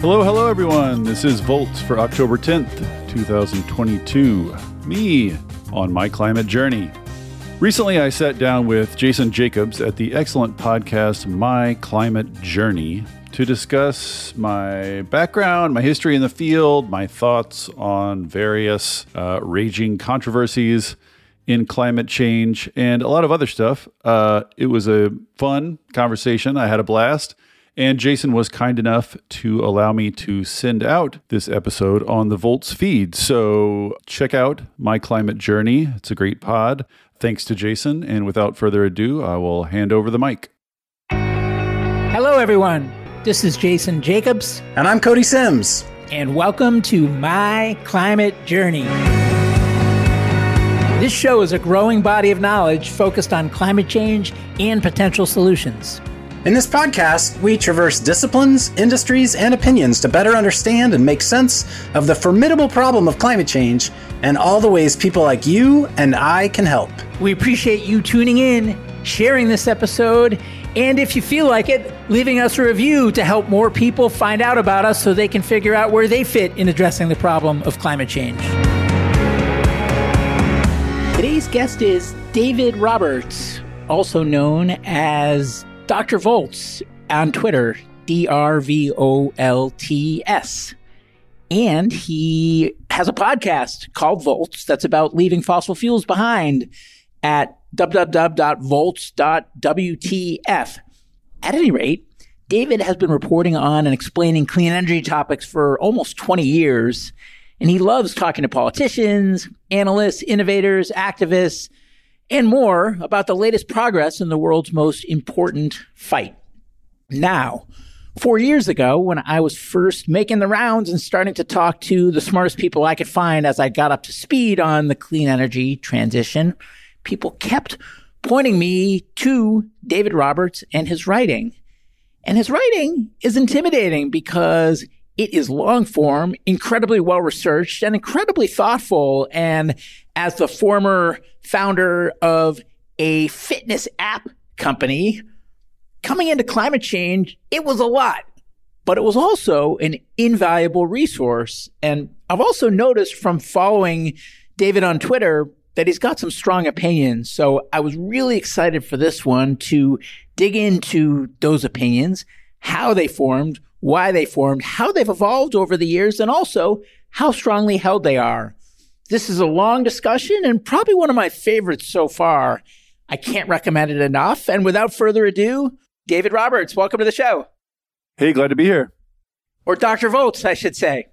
Hello, hello, everyone. This is Volts for October 10th, 2022. Me on my climate journey. Recently, I sat down with Jason Jacobs at the excellent podcast My Climate Journey to discuss my background, my history in the field, my thoughts on various raging controversies in climate change, and a lot of other stuff. It was a fun conversation. I had a blast. And Jason was kind enough to allow me to send out this episode on the Volts feed. So check out My Climate Journey. It's a great pod. Thanks to Jason. And without further ado, I will hand over the mic. Hello, everyone. This is Jason Jacobs. And I'm Cody Sims. And welcome to My Climate Journey. This show is a growing body of knowledge focused on climate change and potential solutions. In this podcast, we traverse disciplines, industries, and opinions to better understand and make sense of the formidable problem of climate change and all the ways people like you and I can help. We appreciate you tuning in, sharing this episode, and if you feel like it, leaving us a review to help more people find out about us so they can figure out where they fit in addressing the problem of climate change. Today's guest is David Roberts, also known as Dr. Volts on Twitter, DRVOLTS. And he has a podcast called Volts that's about leaving fossil fuels behind at www.volts.wtf. At any rate, David has been reporting on and explaining clean energy topics for almost 20 years. And he loves talking to politicians, analysts, innovators, activists, and more about the latest progress in the world's most important fight. Now, 4 years ago, when I was first making the rounds and starting to talk to the smartest people I could find as I got up to speed on the clean energy transition, people kept pointing me to David Roberts and his writing. And his writing is intimidating because it is long form, incredibly well-researched, and incredibly thoughtful. And as the former founder of a fitness app company, coming into climate change, it was a lot. But it was also an invaluable resource. And I've also noticed from following David on Twitter that he's got some strong opinions. So I was really excited for this one to dig into those opinions, how they formed, why they formed, how they've evolved over the years, and also how strongly held they are. This is a long discussion and probably one of my favorites so far. I can't recommend it enough. And without further ado, David Roberts, welcome to the show. Hey, glad to be here. Or Dr. Volts, I should say.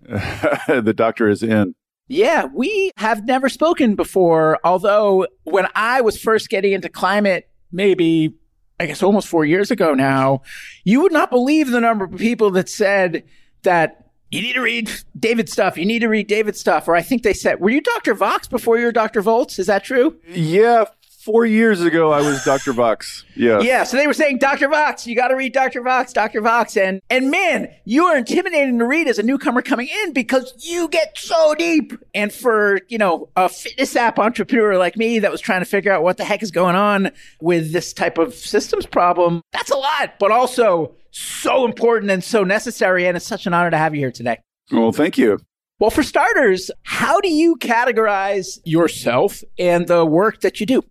The doctor is in. Yeah, we have never spoken before, although when I was first getting into climate, maybe I guess almost 4 years ago now, you would not believe the number of people that said that you need to read David's stuff. You need to read David's stuff. Or I think they said, were you Dr. Vox before you were Dr. Volts? Is that true? Yeah. 4 years ago, I was Dr. Vox. Yeah. Yeah. So they were saying, Dr. Vox, you got to read Dr. Vox, Dr. Vox. And man, you are intimidating to read as a newcomer coming in because you get so deep. And for, you know, a fitness app entrepreneur like me that was trying to figure out what the heck is going on with this type of systems problem, that's a lot, but also so important and so necessary. And it's such an honor to have you here today. Well, thank you. Well, for starters, how do you categorize yourself and the work that you do?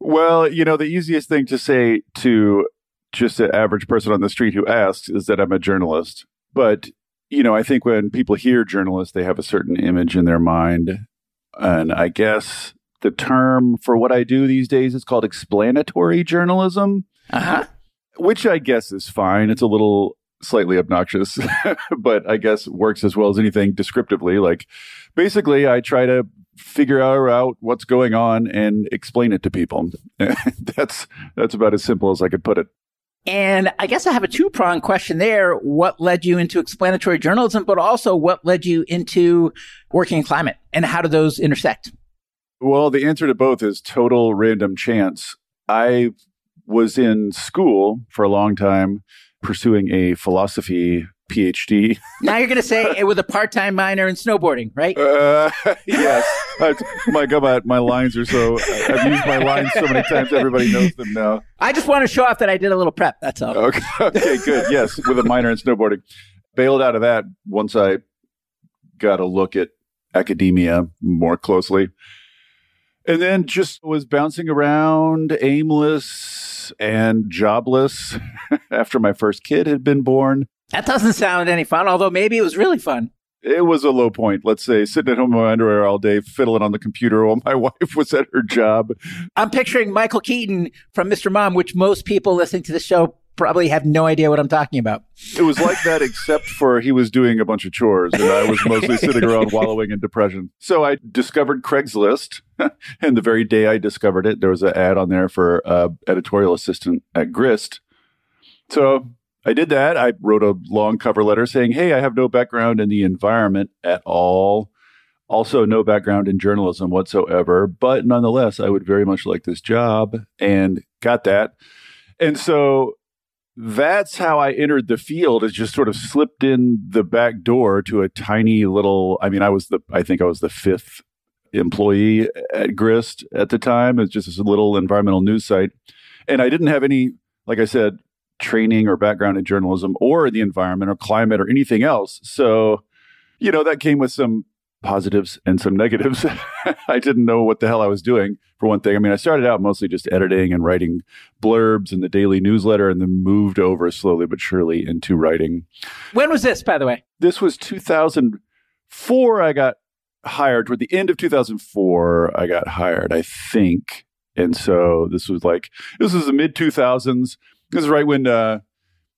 Well, you know, the easiest thing to say to just an average person on the street who asks is that I'm a journalist. But, you know, I think when people hear journalist, they have a certain image in their mind. And I guess the term for what I do these days is called explanatory journalism, which I guess is fine. It's a little slightly obnoxious, but I guess works as well as anything descriptively. Like, basically, I try to figure out what's going on and explain it to people. That's about as simple as I could put it. And I guess I have a two-pronged question there. What led you into explanatory journalism, but also what led you into working in climate? And how do those intersect? Well, the answer to both is total random chance. I was in school for a long time pursuing a philosophy PhD. Now you're going to say with a part-time minor in snowboarding, right? Yes. My God, my lines are so... I've used my lines so many times, everybody knows them now. I just want to show off that I did a little prep, that's all. Okay, good. Yes, with a minor in snowboarding. Bailed out of that once I got a look at academia more closely. And then just was bouncing around, aimless and jobless after my first kid had been born. That doesn't sound any fun, although maybe it was really fun. It was a low point, let's say. Sitting at home in my underwear all day, fiddling on the computer while my wife was at her job. I'm picturing Michael Keaton from Mr. Mom, which most people listening to the show probably have no idea what I'm talking about. It was like that, except for he was doing a bunch of chores, and I was mostly sitting around wallowing in depression. So I discovered Craigslist, and the very day I discovered it, there was an ad on there for editorial assistant at Grist. So... I did that. I wrote a long cover letter saying, hey, I have no background in the environment at all. Also, no background in journalism whatsoever. But nonetheless, I would very much like this job, and got that. And so that's how I entered the field, is just sort of slipped in the back door to a tiny little, I think I was the fifth employee at Grist at the time. It's just this little environmental news site. And I didn't have any, like I said, training or background in journalism or the environment or climate or anything else. So, you know, that came with some positives and some negatives. I didn't know what the hell I was doing, for one thing. I mean, I started out mostly just editing and writing blurbs in the daily newsletter, and then moved over slowly but surely into writing. When was this, by the way? This was 2004. I got hired toward the end of 2004. I got hired, I think. And so this was the mid 2000s. This is right when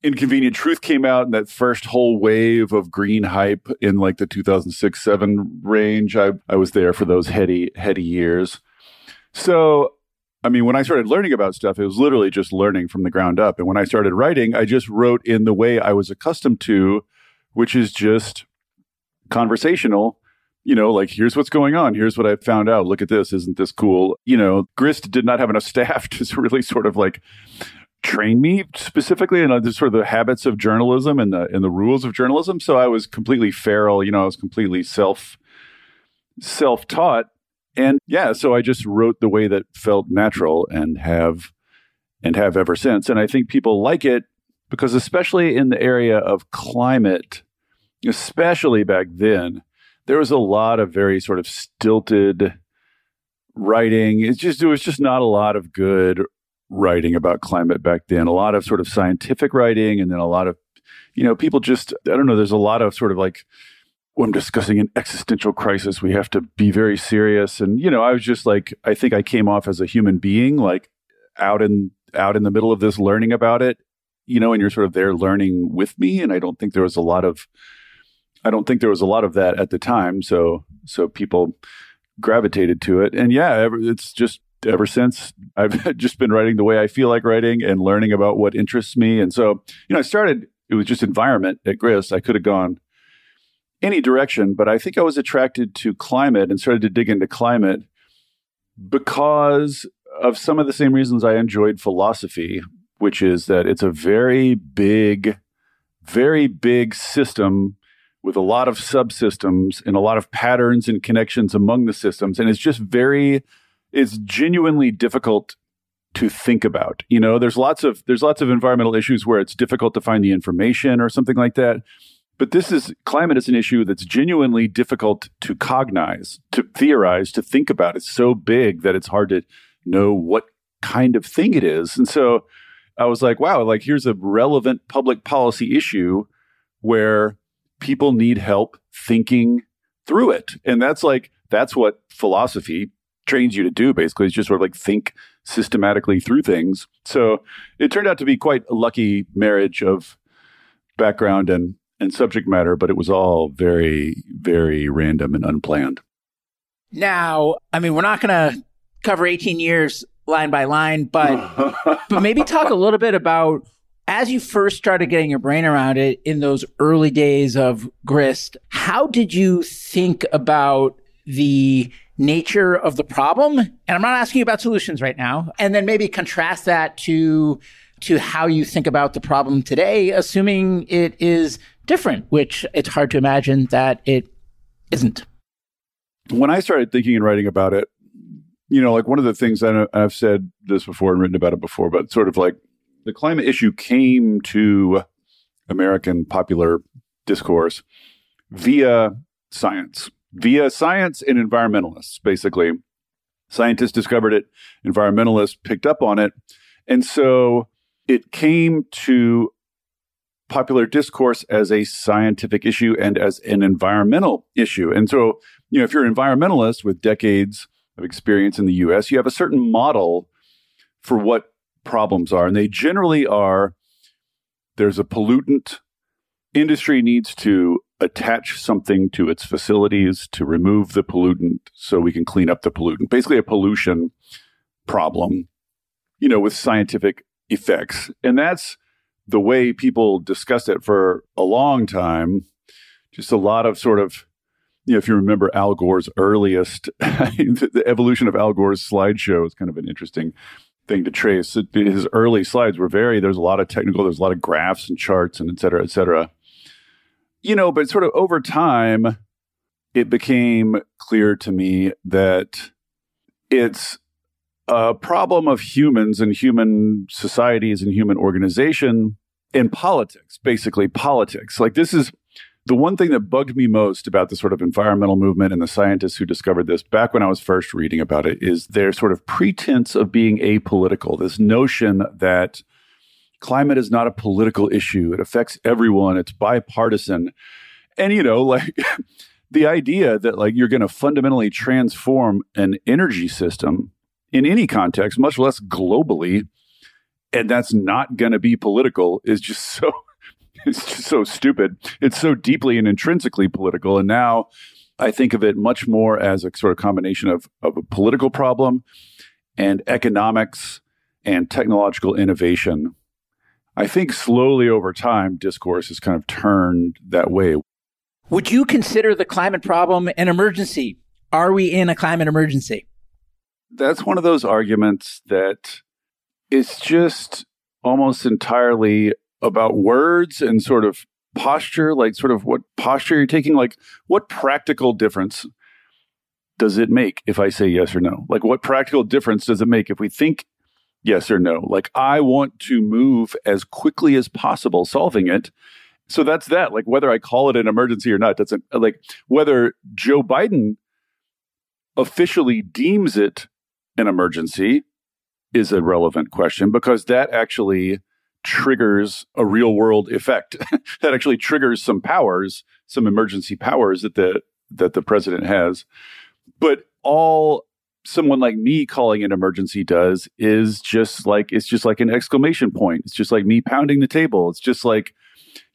Inconvenient Truth came out, and that first whole wave of green hype in like the 2006-07 range. I was there for those heady years. So, I mean, when I started learning about stuff, it was literally just learning from the ground up. And when I started writing, I just wrote in the way I was accustomed to, which is just conversational. You know, like, here's what's going on. Here's what I found out. Look at this. Isn't this cool? You know, Grist did not have enough staff to really sort of like... train me specifically in the sort of the habits of journalism and the rules of journalism. So I was completely feral, you know, I was completely self-taught. And yeah, so I just wrote the way that felt natural, and have ever since. And I think people like it because, especially in the area of climate, especially back then, there was a lot of very sort of stilted writing. It was just not a lot of good writing about climate back then, a lot of sort of scientific writing, and then a lot of, you know, people just, I don't know, there's a lot of sort of like, when I'm discussing an existential crisis, we have to be very serious. And, you know, I was just like, I think I came off as a human being, like out in the middle of this, learning about it, you know, and you're sort of there learning with me. And I don't think there was a lot of that at the time. So people gravitated to it. And yeah, it's just, ever since, I've just been writing the way I feel like writing and learning about what interests me. And so, you know, it was just environment at Grist. I could have gone any direction, but I think I was attracted to climate and started to dig into climate because of some of the same reasons I enjoyed philosophy, which is that it's a very big system with a lot of subsystems and a lot of patterns and connections among the systems. And it's just it's genuinely difficult to think about. You know, there's lots of environmental issues where it's difficult to find the information or something like that. But climate is an issue that's genuinely difficult to cognize, to theorize, to think about. It's so big that it's hard to know what kind of thing it is. And so I was like, wow, like, here's a relevant public policy issue where people need help thinking through it. And that's what philosophy trains you to do, basically. It's just sort of like think systematically through things. So it turned out to be quite a lucky marriage of background and subject matter, but it was all very, very random and unplanned. Now, I mean, we're not going to cover 18 years line by line, but but maybe talk a little bit about, as you first started getting your brain around it in those early days of Grist, how did you think about the nature of the problem? And I'm not asking you about solutions right now. And then maybe contrast that to how you think about the problem today, assuming it is different, which it's hard to imagine that it isn't. When I started thinking and writing about it, you know, like one of the things, and I've said this before and written about it before, but sort of like the climate issue came to American popular discourse via science and environmentalists, basically. Scientists discovered it, environmentalists picked up on it. And so it came to popular discourse as a scientific issue and as an environmental issue. And so, you know, if you're an environmentalist with decades of experience in the U.S., you have a certain model for what problems are. And they generally are, there's a pollutant, industry needs to attach something to its facilities to remove the pollutant so we can clean up the pollutant. Basically a pollution problem, you know, with scientific effects. And that's the way people discussed it for a long time. Just a lot of sort of, you know, if you remember Al Gore's earliest, the evolution of Al Gore's slideshow is kind of an interesting thing to trace. His early slides were there's a lot of technical, there's a lot of graphs and charts and et cetera, et cetera. You know, but sort of over time, it became clear to me that it's a problem of humans and human societies and human organization and politics, basically politics. Like this is the one thing that bugged me most about the sort of environmental movement and the scientists who discovered this back when I was first reading about it is their sort of pretense of being apolitical, this notion that climate is not a political issue. It affects everyone. It's bipartisan. And, you know, like the idea that like you're going to fundamentally transform an energy system in any context, much less globally, and that's not going to be political is just so stupid. It's so deeply and intrinsically political. And now I think of it much more as a sort of combination of a political problem and economics and technological innovation. I think slowly over time, discourse has kind of turned that way. Would you consider the climate problem an emergency? Are we in a climate emergency? That's one of those arguments that it's just almost entirely about words and sort of posture, like sort of what posture you're taking, like what practical difference does it make if I say yes or no? Like what practical difference does it make if we think yes or no? Like, I want to move as quickly as possible solving it. So that's that. Like, whether I call it an emergency or not, doesn't, like, whether Joe Biden officially deems it an emergency is a relevant question because that actually triggers a real world effect. That actually triggers some powers, some emergency powers that the president has. But all someone like me calling an emergency does is just like, it's just like an exclamation point. It's just like me pounding the table. It's just like,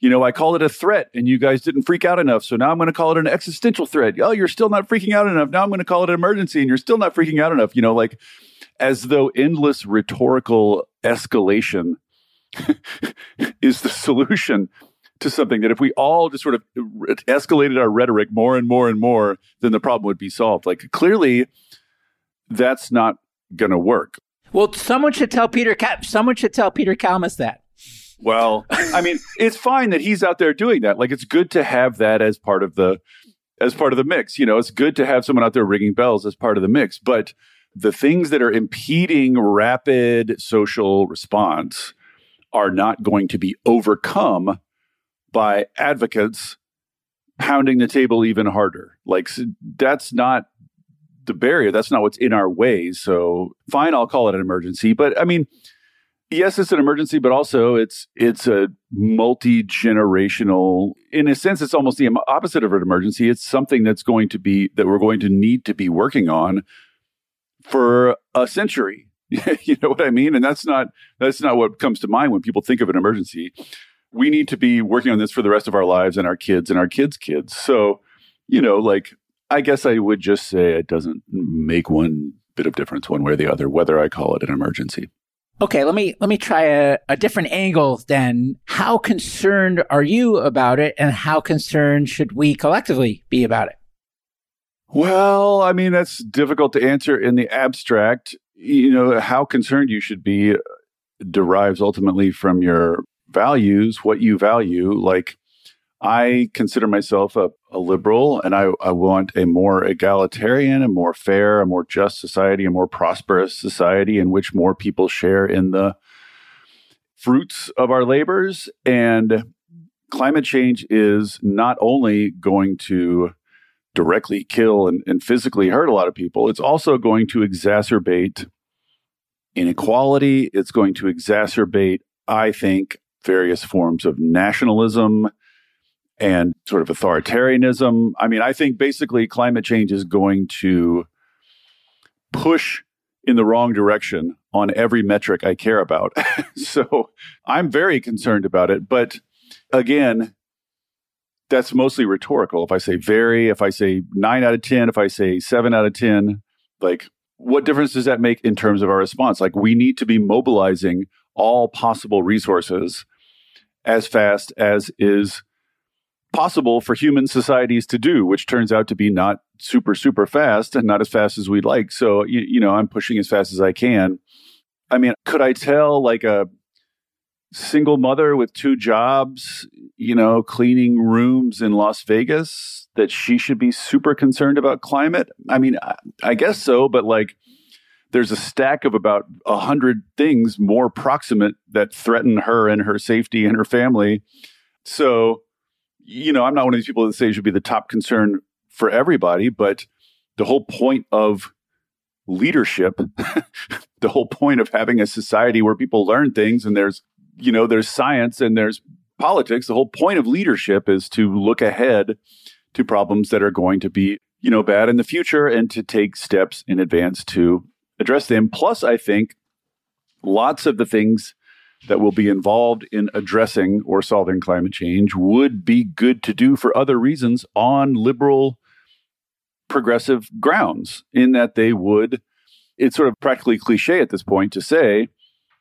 you know, I call it a threat and you guys didn't freak out enough. So now I'm going to call it an existential threat. Oh, you're still not freaking out enough. Now I'm going to call it an emergency and you're still not freaking out enough. You know, like as though endless rhetorical escalation is the solution to something that if we all just sort of escalated our rhetoric more and more and more, then the problem would be solved. Like clearly, that's not going to work. Well, someone should tell Peter Kalmus that. Well, I mean, it's fine that he's out there doing that. Like, it's good to have that as part of the mix. You know, it's good to have someone out there ringing bells as part of the mix. But the things that are impeding rapid social response are not going to be overcome by advocates pounding the table even harder. Like, that's not the barrier. That's not what's in our way. So fine, I'll call it an emergency. But I mean, yes, it's an emergency, but also it's a multi-generational, in a sense, it's almost the opposite of an emergency. It's something that we're going to need to be working on for a century. You know what I mean? And that's not what comes to mind when people think of an emergency. We need to be working on this for the rest of our lives and our kids' kids. So, you know, like, I guess I would just say it doesn't make one bit of difference one way or the other, whether I call it an emergency. Okay, let me try a different angle then. How concerned are you about it and how concerned should we collectively be about it? Well, I mean, that's difficult to answer in the abstract. You know, how concerned you should be derives ultimately from your values, what you value. Like, I consider myself a liberal, and I want a more egalitarian, a more fair, a more just society, a more prosperous society in which more people share in the fruits of our labors. And climate change is not only going to directly kill and physically hurt a lot of people, it's also going to exacerbate inequality. It's going to exacerbate, I think, various forms of nationalism and sort of authoritarianism. I mean, I think basically climate change is going to push in the wrong direction on every metric I care about. So I'm very concerned about it. But again, that's mostly rhetorical. If I say very, if I say 9 out of 10, if I say 7 out of 10, like, what difference does that make in terms of our response? Like, we need to be mobilizing all possible resources as fast as is possible for human societies to do, which turns out to be not super, super fast and not as fast as we'd like. So, you know, I'm pushing as fast as I can. I mean, could I tell like a single mother with 2 jobs, you know, cleaning rooms in Las Vegas that she should be super concerned about climate? I mean, I guess so, but like there's a stack of about 100 things more proximate that threaten her and her safety and her family. So, you know, I'm not one of these people that say it should be the top concern for everybody, but the whole point of leadership, the whole point of having a society where people learn things and there's, you know, there's science and there's politics, the whole point of leadership is to look ahead to problems that are going to be, you know, bad in the future and to take steps in advance to address them. Plus, I think lots of the things that will be involved in addressing or solving climate change would be good to do for other reasons on liberal, progressive grounds, in that they would, it's sort of practically cliche at this point to say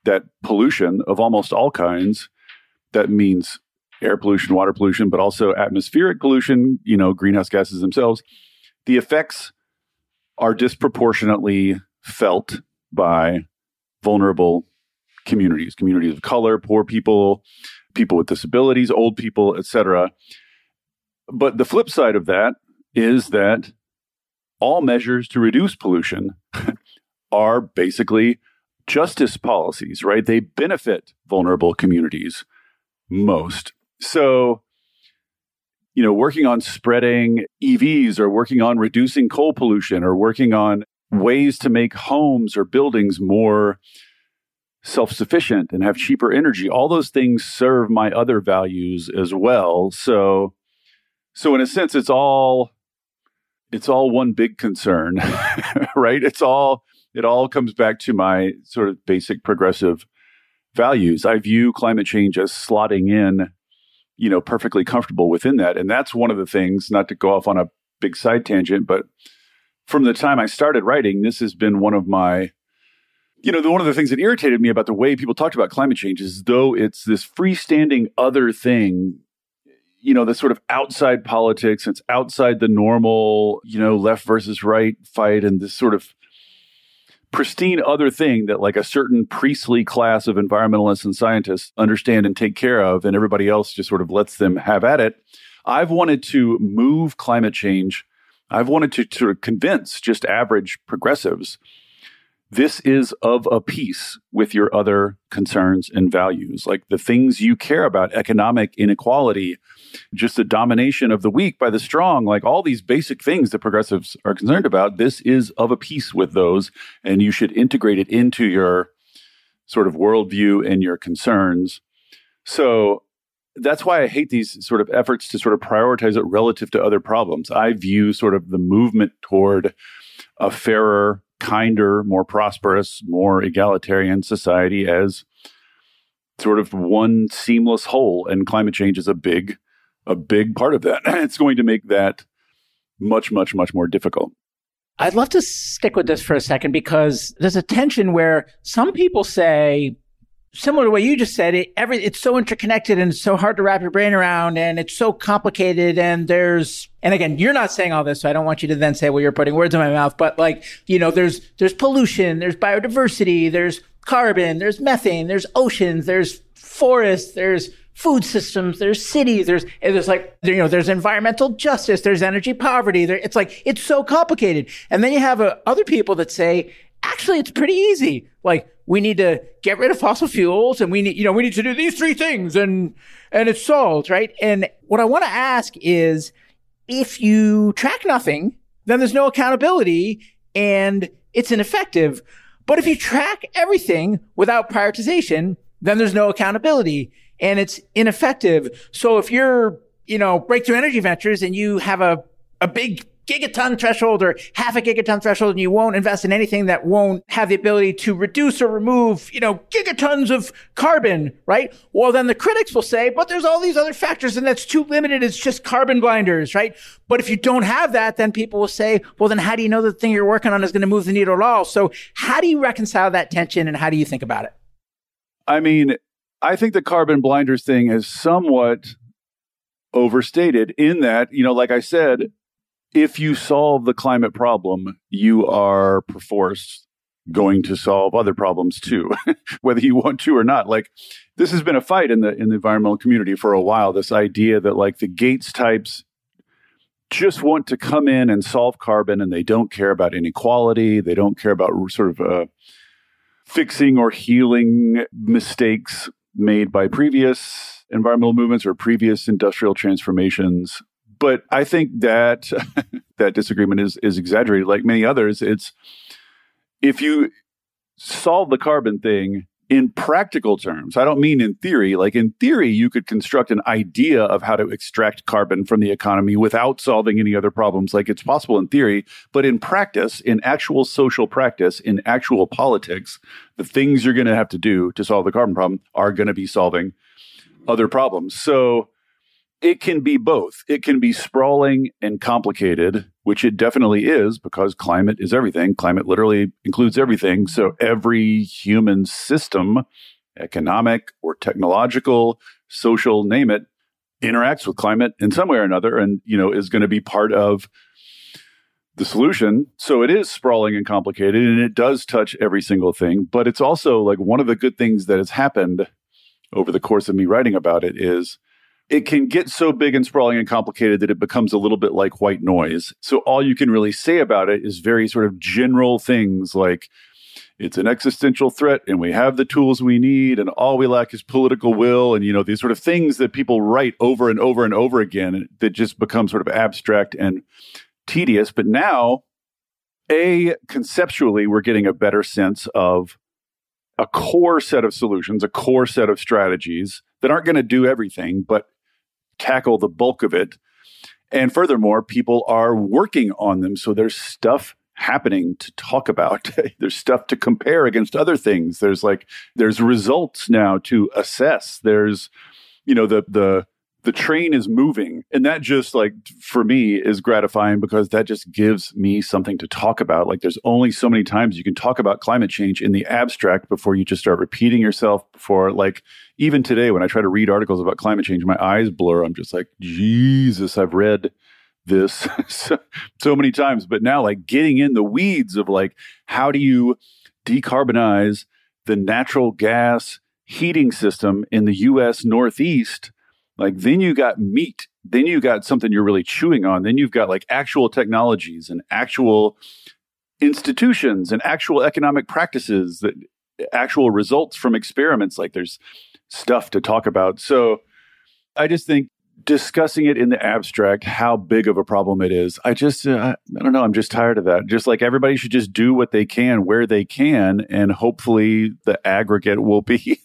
that pollution of almost all kinds, that means air pollution, water pollution, but also atmospheric pollution, you know, greenhouse gases themselves, the effects are disproportionately felt by vulnerable communities, communities of color, poor people, people with disabilities, old people, etc. But the flip side of that is that all measures to reduce pollution are basically justice policies, right? They benefit vulnerable communities most. So, you know, working on spreading EVs or working on reducing coal pollution or working on ways to make homes or buildings more self-sufficient and have cheaper energy, all those things serve my other values as well. So in a sense, it's all one big concern, right? It all comes back to my sort of basic progressive values. I view climate change as slotting in, you know, perfectly comfortable within that. And that's one of the things, not to go off on a big side tangent, but from the time I started writing, this has been one of my, you know, one of the things that irritated me about the way people talked about climate change is, though it's this freestanding other thing, you know, that's sort of outside politics, it's outside the normal, you know, left versus right fight, and this sort of pristine other thing that like a certain priestly class of environmentalists and scientists understand and take care of, and everybody else just sort of lets them have at it. I've wanted to move climate change. I've wanted to sort of convince just average progressives, this is of a piece with your other concerns and values, like the things you care about, economic inequality, just the domination of the weak by the strong, like all these basic things that progressives are concerned about. This is of a piece with those, and you should integrate it into your sort of worldview and your concerns. So that's why I hate these sort of efforts to sort of prioritize it relative to other problems. I view sort of the movement toward a fairer, kinder, more prosperous, more egalitarian society as sort of one seamless whole. And climate change is a big part of that. It's going to make that much, much, much more difficult. I'd love to stick with this for a second, because there's a tension where some people say, similar to what you just said, it's so interconnected and it's so hard to wrap your brain around and it's so complicated, and and again, you're not saying all this, so I don't want you to then say, well, you're putting words in my mouth, but like, you know, there's pollution, there's biodiversity, there's carbon, there's methane, there's oceans, there's forests, there's food systems, there's cities, there's like, you know, there's environmental justice, there's energy poverty. It's like, it's so complicated. And then you have other people that say, actually, it's pretty easy. Like, we need to get rid of fossil fuels and we need to do these three things and it's solved, right? And what I want to ask is, if you track nothing, then there's no accountability and it's ineffective. But if you track everything without prioritization, then there's no accountability and it's ineffective. So if you're, you know, Breakthrough Energy Ventures and you have a big gigaton threshold or half a gigaton threshold and you won't invest in anything that won't have the ability to reduce or remove, you know, gigatons of carbon, right? Well, then the critics will say, but there's all these other factors and that's too limited. It's just carbon blinders, right? But if you don't have that, then people will say, well, then how do you know the thing you're working on is going to move the needle at all? So how do you reconcile that tension and how do you think about it? I mean, I think the carbon blinders thing is somewhat overstated in that, you know, like I said, if you solve the climate problem, you are perforce going to solve other problems too, whether you want to or not. Like, this has been a fight in the environmental community for a while, this idea that like the Gates types just want to come in and solve carbon and they don't care about inequality. They don't care about sort of fixing or healing mistakes made by previous environmental movements or previous industrial transformations. But I think that that disagreement is exaggerated. Like many others, it's if you solve the carbon thing in practical terms, I don't mean in theory. Like in theory, you could construct an idea of how to extract carbon from the economy without solving any other problems. Like it's possible in theory, but in practice, in actual social practice, in actual politics, the things you're going to have to do to solve the carbon problem are going to be solving other problems. So it can be both. It can be sprawling and complicated, which it definitely is because climate is everything. Climate literally includes everything. So every human system, economic or technological, social, name it, interacts with climate in some way or another and, you know, is going to be part of the solution. So it is sprawling and complicated and it does touch every single thing. But it's also like one of the good things that has happened over the course of me writing about it is it can get so big and sprawling and complicated that it becomes a little bit like white noise. So all you can really say about it is very sort of general things like it's an existential threat and we have the tools we need and all we lack is political will and, you know, these sort of things that people write over and over and over again that just become sort of abstract and tedious. But now, conceptually, we're getting a better sense of a core set of solutions, a core set of strategies that aren't going to do everything, but tackle the bulk of it. And furthermore, people are working on them. So there's stuff happening to talk about. There's stuff to compare against other things. There's results now to assess. There's, you know, the train is moving. And that just like, for me, is gratifying because that just gives me something to talk about. Like there's only so many times you can talk about climate change in the abstract before you just start repeating yourself before, like, even today when I try to read articles about climate change, my eyes blur. I'm just like, Jesus, I've read this so many times. But now like getting in the weeds of like, how do you decarbonize the natural gas heating system in the U.S. Northeast? Like, then you got meat, then you got something you're really chewing on, then you've got like actual technologies and actual institutions and actual economic practices, that actual results from experiments, like there's stuff to talk about. So I just think discussing it in the abstract, how big of a problem it is, I don't know, I'm just tired of that. Just like everybody should just do what they can, where they can, and hopefully the aggregate will be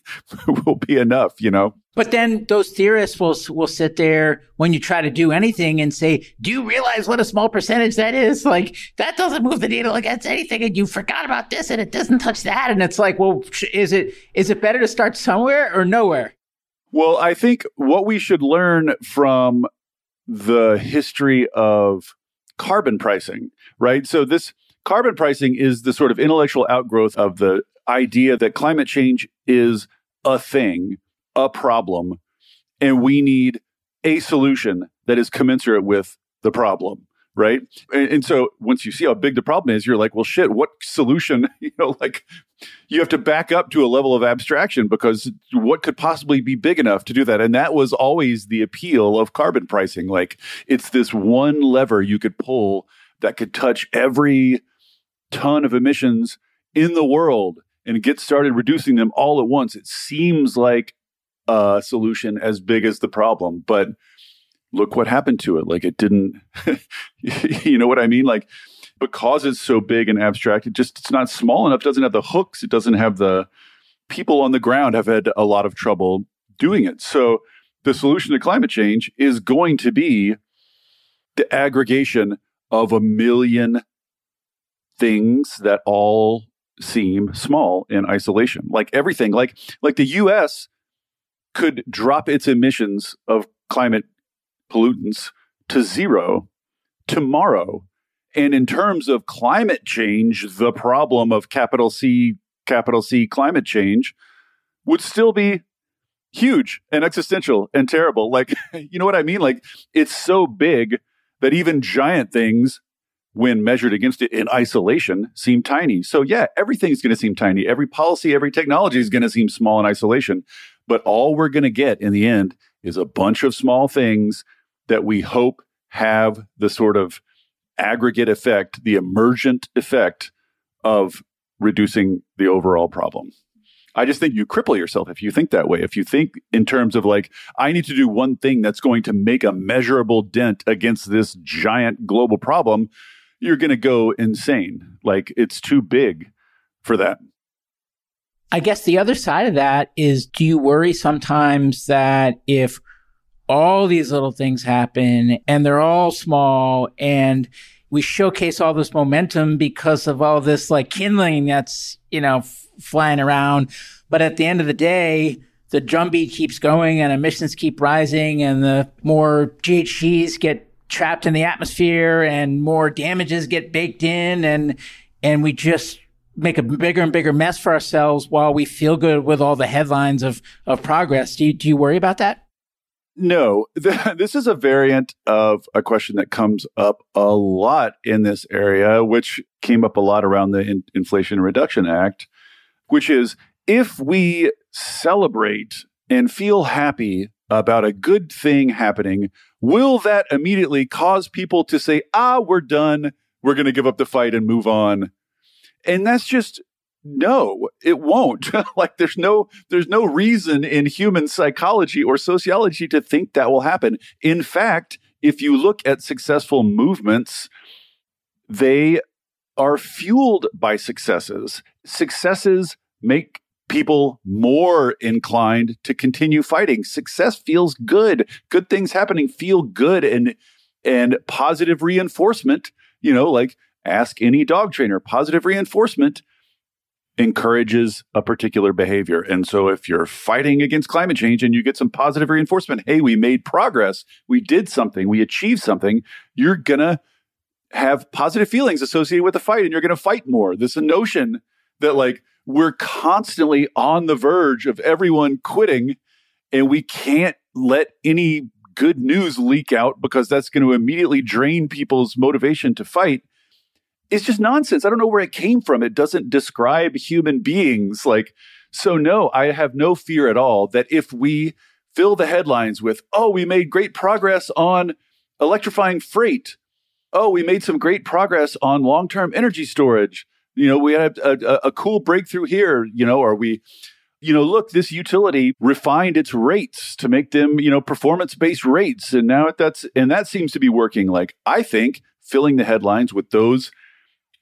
enough, you know? But then those theorists will sit there when you try to do anything and say, do you realize what a small percentage that is? Like, that doesn't move the needle against anything. And you forgot about this and it doesn't touch that. And it's like, well, is it better to start somewhere or nowhere? Well, I think what we should learn from the history of carbon pricing, right? So this carbon pricing is the sort of intellectual outgrowth of the idea that climate change is a thing, a problem, and we need a solution that is commensurate with the problem, right? And so once you see how big the problem is, you're like, well, shit, what solution? You know, like you have to back up to a level of abstraction because what could possibly be big enough to do that? And that was always the appeal of carbon pricing. Like it's this one lever you could pull that could touch every ton of emissions in the world and get started reducing them all at once. It seems like a solution as big as the problem, but look what happened to it. Like it didn't, you know what I mean? Like because it's so big and abstract, it's not small enough. It doesn't have the hooks. It doesn't have the people on the ground have had a lot of trouble doing it. So the solution to climate change is going to be the aggregation of a million things that all seem small in isolation. Like everything, like the US could drop its emissions of climate pollutants to zero tomorrow. And in terms of climate change, the problem of capital C climate change would still be huge and existential and terrible. Like, you know what I mean? Like it's so big that even giant things, when measured against it in isolation, seem tiny. So yeah, everything's going to seem tiny. Every policy, every technology is going to seem small in isolation. But all we're going to get in the end is a bunch of small things that we hope have the sort of aggregate effect, the emergent effect of reducing the overall problem. I just think you cripple yourself if you think that way. If you think in terms of like, I need to do one thing that's going to make a measurable dent against this giant global problem, you're going to go insane. Like it's too big for that. I guess the other side of that is, do you worry sometimes that if all these little things happen and they're all small and we showcase all this momentum because of all this like kindling that's, you know, flying around. But at the end of the day, the drumbeat keeps going and emissions keep rising and the more GHGs get trapped in the atmosphere and more damages get baked in and we just make a bigger and bigger mess for ourselves while we feel good with all the headlines of progress. Do you worry about that? No, this is a variant of a question that comes up a lot in this area, which came up a lot around the Inflation Reduction Act, which is if we celebrate and feel happy about a good thing happening, will that immediately cause people to say, we're done, we're going to give up the fight and move on? And that's just, no, it won't. Like there's no reason in human psychology or sociology to think that will happen. In fact, if you look at successful movements, they are fueled by successes. Successes make people more inclined to continue fighting. Success feels good. Good things happening feel good and positive reinforcement, you know, like ask any dog trainer, positive reinforcement encourages a particular behavior. And so if you're fighting against climate change and you get some positive reinforcement, hey, we made progress, we did something, we achieved something, you're going to have positive feelings associated with the fight and you're going to fight more. This notion that like we're constantly on the verge of everyone quitting and we can't let any good news leak out because that's going to immediately drain people's motivation to fight. It's just nonsense. I don't know where it came from. It doesn't describe human beings. Like, so no, I have no fear at all that if we fill the headlines with, oh, we made great progress on electrifying freight. Oh, we made some great progress on long-term energy storage. You know, we had a cool breakthrough here, you know, or we, you know, look, this utility refined its rates to make them, you know, performance-based rates. And now that seems to be working. Like, I think filling the headlines with those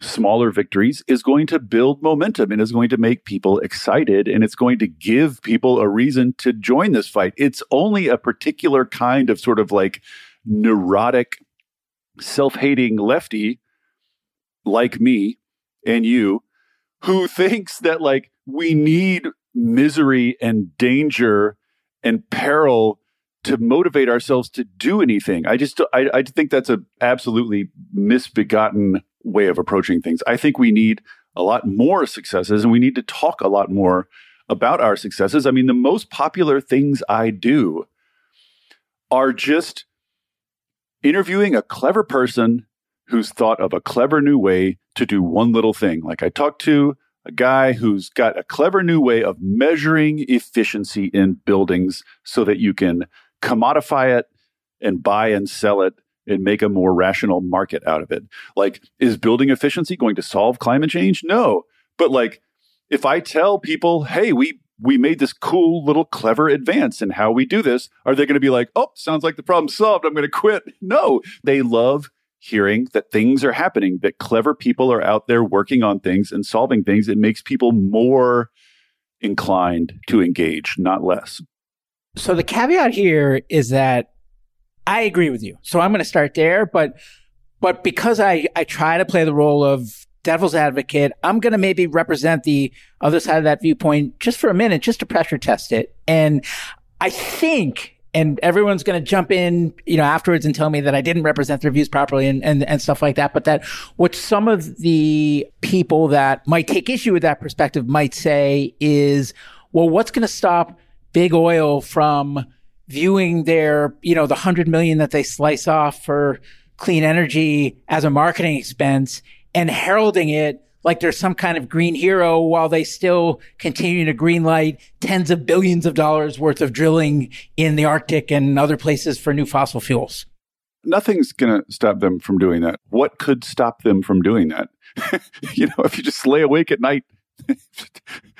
smaller victories is going to build momentum and is going to make people excited and it's going to give people a reason to join this fight. It's only a particular kind of sort of like neurotic, self-hating lefty like me and you who thinks that like we need misery and danger and peril to motivate ourselves to do anything. I think that's a absolutely misbegotten way of approaching things. I think we need a lot more successes and we need to talk a lot more about our successes. I mean, the most popular things I do are just interviewing a clever person who's thought of a clever new way to do one little thing. Like I talked to a guy who's got a clever new way of measuring efficiency in buildings so that you can commodify it and buy and sell it and make a more rational market out of it. Like, is building efficiency going to solve climate change? No. But like, if I tell people, hey, we made this cool little clever advance in how we do this, are they going to be like, oh, sounds like the problem's solved, I'm going to quit? No, they love hearing that things are happening, that clever people are out there working on things and solving things. It makes people more inclined to engage, not less. So the caveat here is that I agree with you. So I'm going to start there, but because I try to play the role of devil's advocate, I'm going to maybe represent the other side of that viewpoint just for a minute, just to pressure test it. And I think, and everyone's going to jump in, you know, afterwards and tell me that I didn't represent their views properly and stuff like that. But that what some of the people that might take issue with that perspective might say is, well, what's going to stop big oil from viewing their, you know, the $100 million that they slice off for clean energy as a marketing expense and heralding it like there's some kind of green hero while they still continue to green light tens of billions of dollars worth of drilling in the Arctic and other places for new fossil fuels? Nothing's going to stop them from doing that. What could stop them from doing that? You know, if you just lay awake at night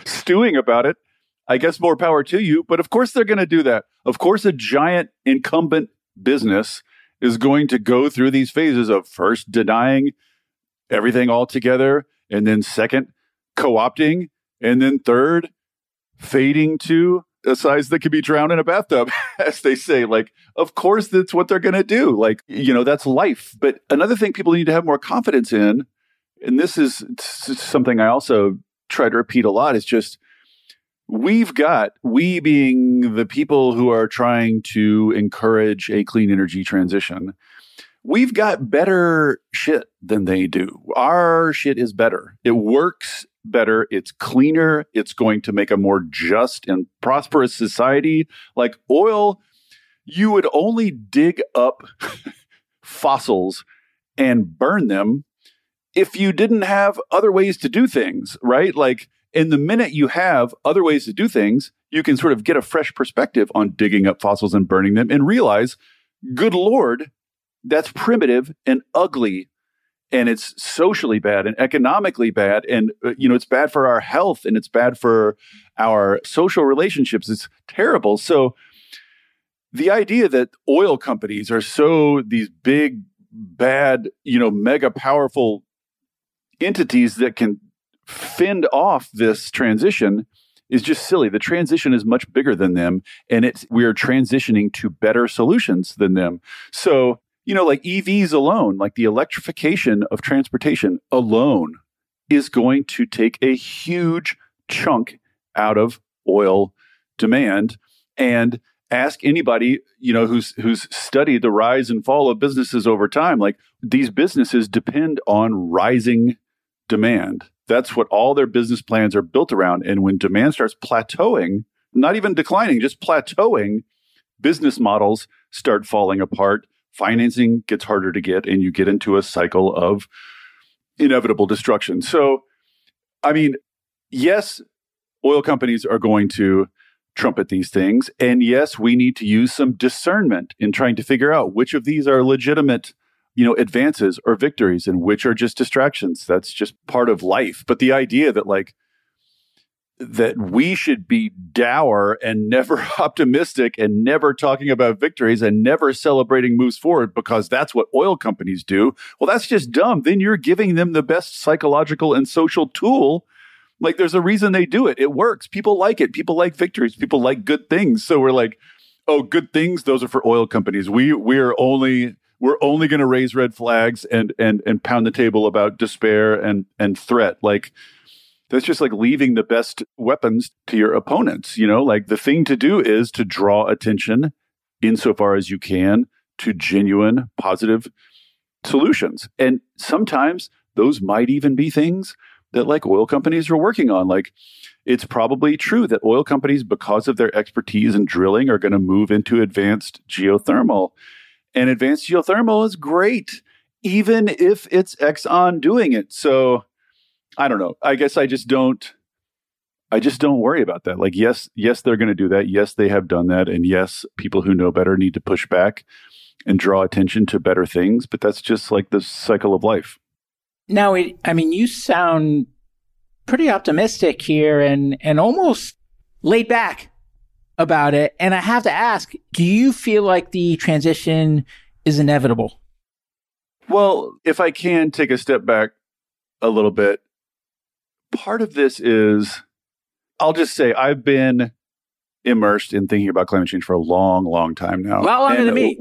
stewing about it, I guess more power to you, but of course they're going to do that. Of course, a giant incumbent business is going to go through these phases of first denying everything altogether, and then second, co-opting, and then third, fading to a size that could be drowned in a bathtub, as they say. Like, of course, that's what they're going to do. Like, you know, that's life. But another thing people need to have more confidence in, and this is something I also try to repeat a lot, is just, we've got, we being the people who are trying to encourage a clean energy transition, we've got better shit than they do. Our shit is better. It works better. It's cleaner. It's going to make a more just and prosperous society. Like oil, you would only dig up fossils and burn them if you didn't have other ways to do things, right? Like, and the minute you have other ways to do things, you can sort of get a fresh perspective on digging up fossils and burning them and realize, good Lord, that's primitive and ugly. And it's socially bad and economically bad. And, you know, it's bad for our health and it's bad for our social relationships. It's terrible. So the idea that oil companies are so these big, bad, you know, mega powerful entities that can fend off this transition is just silly. The transition is much bigger than them, and we're transitioning to better solutions than them. So, you know, like EVs alone, like the electrification of transportation alone is going to take a huge chunk out of oil demand. And ask anybody, you know, who's studied the rise and fall of businesses over time, like these businesses depend on rising demand. That's what all their business plans are built around. And when demand starts plateauing, not even declining, just plateauing, business models start falling apart. Financing gets harder to get, and you get into a cycle of inevitable destruction. So, I mean, yes, oil companies are going to trumpet these things. And yes, we need to use some discernment in trying to figure out which of these are legitimate, you know, advances or victories and which are just distractions. That's just part of life. But the idea that like, that we should be dour and never optimistic and never talking about victories and never celebrating moves forward because that's what oil companies do. Well, that's just dumb. Then you're giving them the best psychological and social tool. Like there's a reason they do it. It works. People like it. People like victories. People like good things. So we're like, oh, good things. Those are for oil companies. We're only going to raise red flags and pound the table about despair and threat. Like that's just like leaving the best weapons to your opponents. You know, like the thing to do is to draw attention insofar as you can to genuine positive solutions. And sometimes those might even be things that like oil companies are working on. Like it's probably true that oil companies, because of their expertise in drilling, are going to move into advanced geothermal. And advanced geothermal is great. even if it's Exxon doing it. So I don't know. I guess I just don't worry about that. Like, yes, they're going to do that. Yes, they have done that. And yes, people who know better need to push back and draw attention to better things. But that's just like the cycle of life. Now, you sound pretty optimistic here and almost laid back about it. And I have to ask, do you feel like the transition is inevitable? Well, if I can take a step back a little bit, part of this is, I'll just say I've been immersed in thinking about climate change for a long, long time now. A lot longer than me.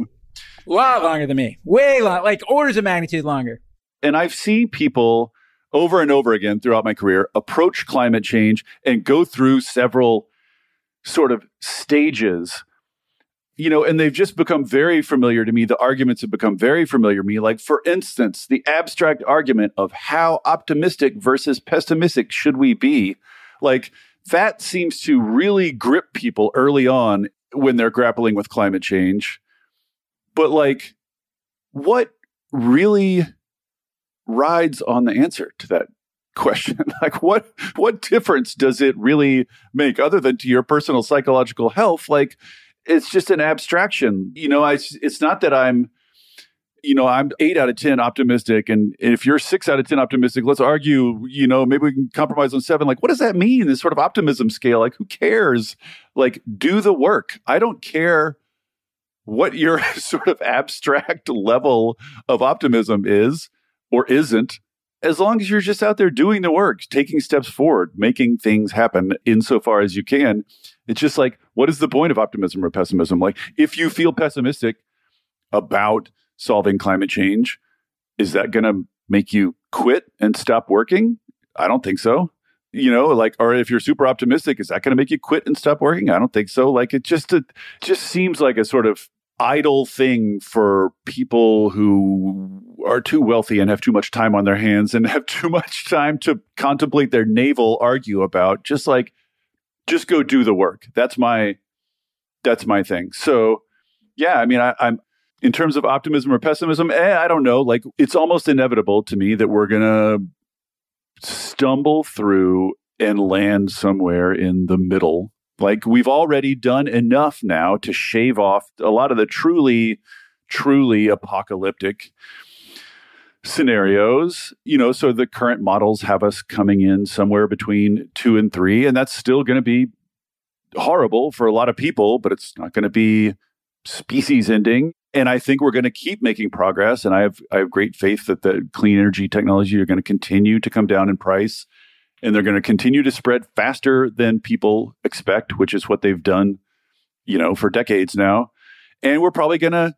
A lot longer than me. Way long, like orders of magnitude longer. And I've seen people over and over again throughout my career approach climate change and go through several sort of stages, you know, and they've just become very familiar to me. The arguments have become very familiar to me. Like, for instance, the abstract argument of how optimistic versus pessimistic should we be? Like, that seems to really grip people early on when they're grappling with climate change. But like, what really rides on the answer to that question? Like, what difference does it really make other than to your personal psychological health? Like, it's just an abstraction. You know, it's not that I'm 8 out of 10 optimistic. And if you're 6 out of 10 optimistic, let's argue, you know, maybe we can compromise on 7. Like, what does that mean? This sort of optimism scale, like, who cares? Like, do the work. I don't care what your sort of abstract level of optimism is or isn't, as long as you're just out there doing the work, taking steps forward, making things happen insofar as you can. It's just like, what is the point of optimism or pessimism? Like, if you feel pessimistic about solving climate change, is that going to make you quit and stop working? I don't think so. You know, like, or if you're super optimistic, is that going to make you quit and stop working? I don't think so. Like, it just seems like a sort of idle thing for people who are too wealthy and have too much time on their hands and have too much time to contemplate their navel argue about. Just like, just go do the work. That's my thing. So, yeah, I mean, I'm in terms of optimism or pessimism, I don't know. Like, it's almost inevitable to me that we're going to stumble through and land somewhere in the middle. Like, we've already done enough now to shave off a lot of the truly, truly apocalyptic scenarios, you know, so the current models have us coming in somewhere between 2 and 3, and that's still going to be horrible for a lot of people, but it's not going to be species ending. And I think we're going to keep making progress. And I have great faith that the clean energy technology are going to continue to come down in price, and they're going to continue to spread faster than people expect, which is what they've done, you know, for decades now. And we're probably going to,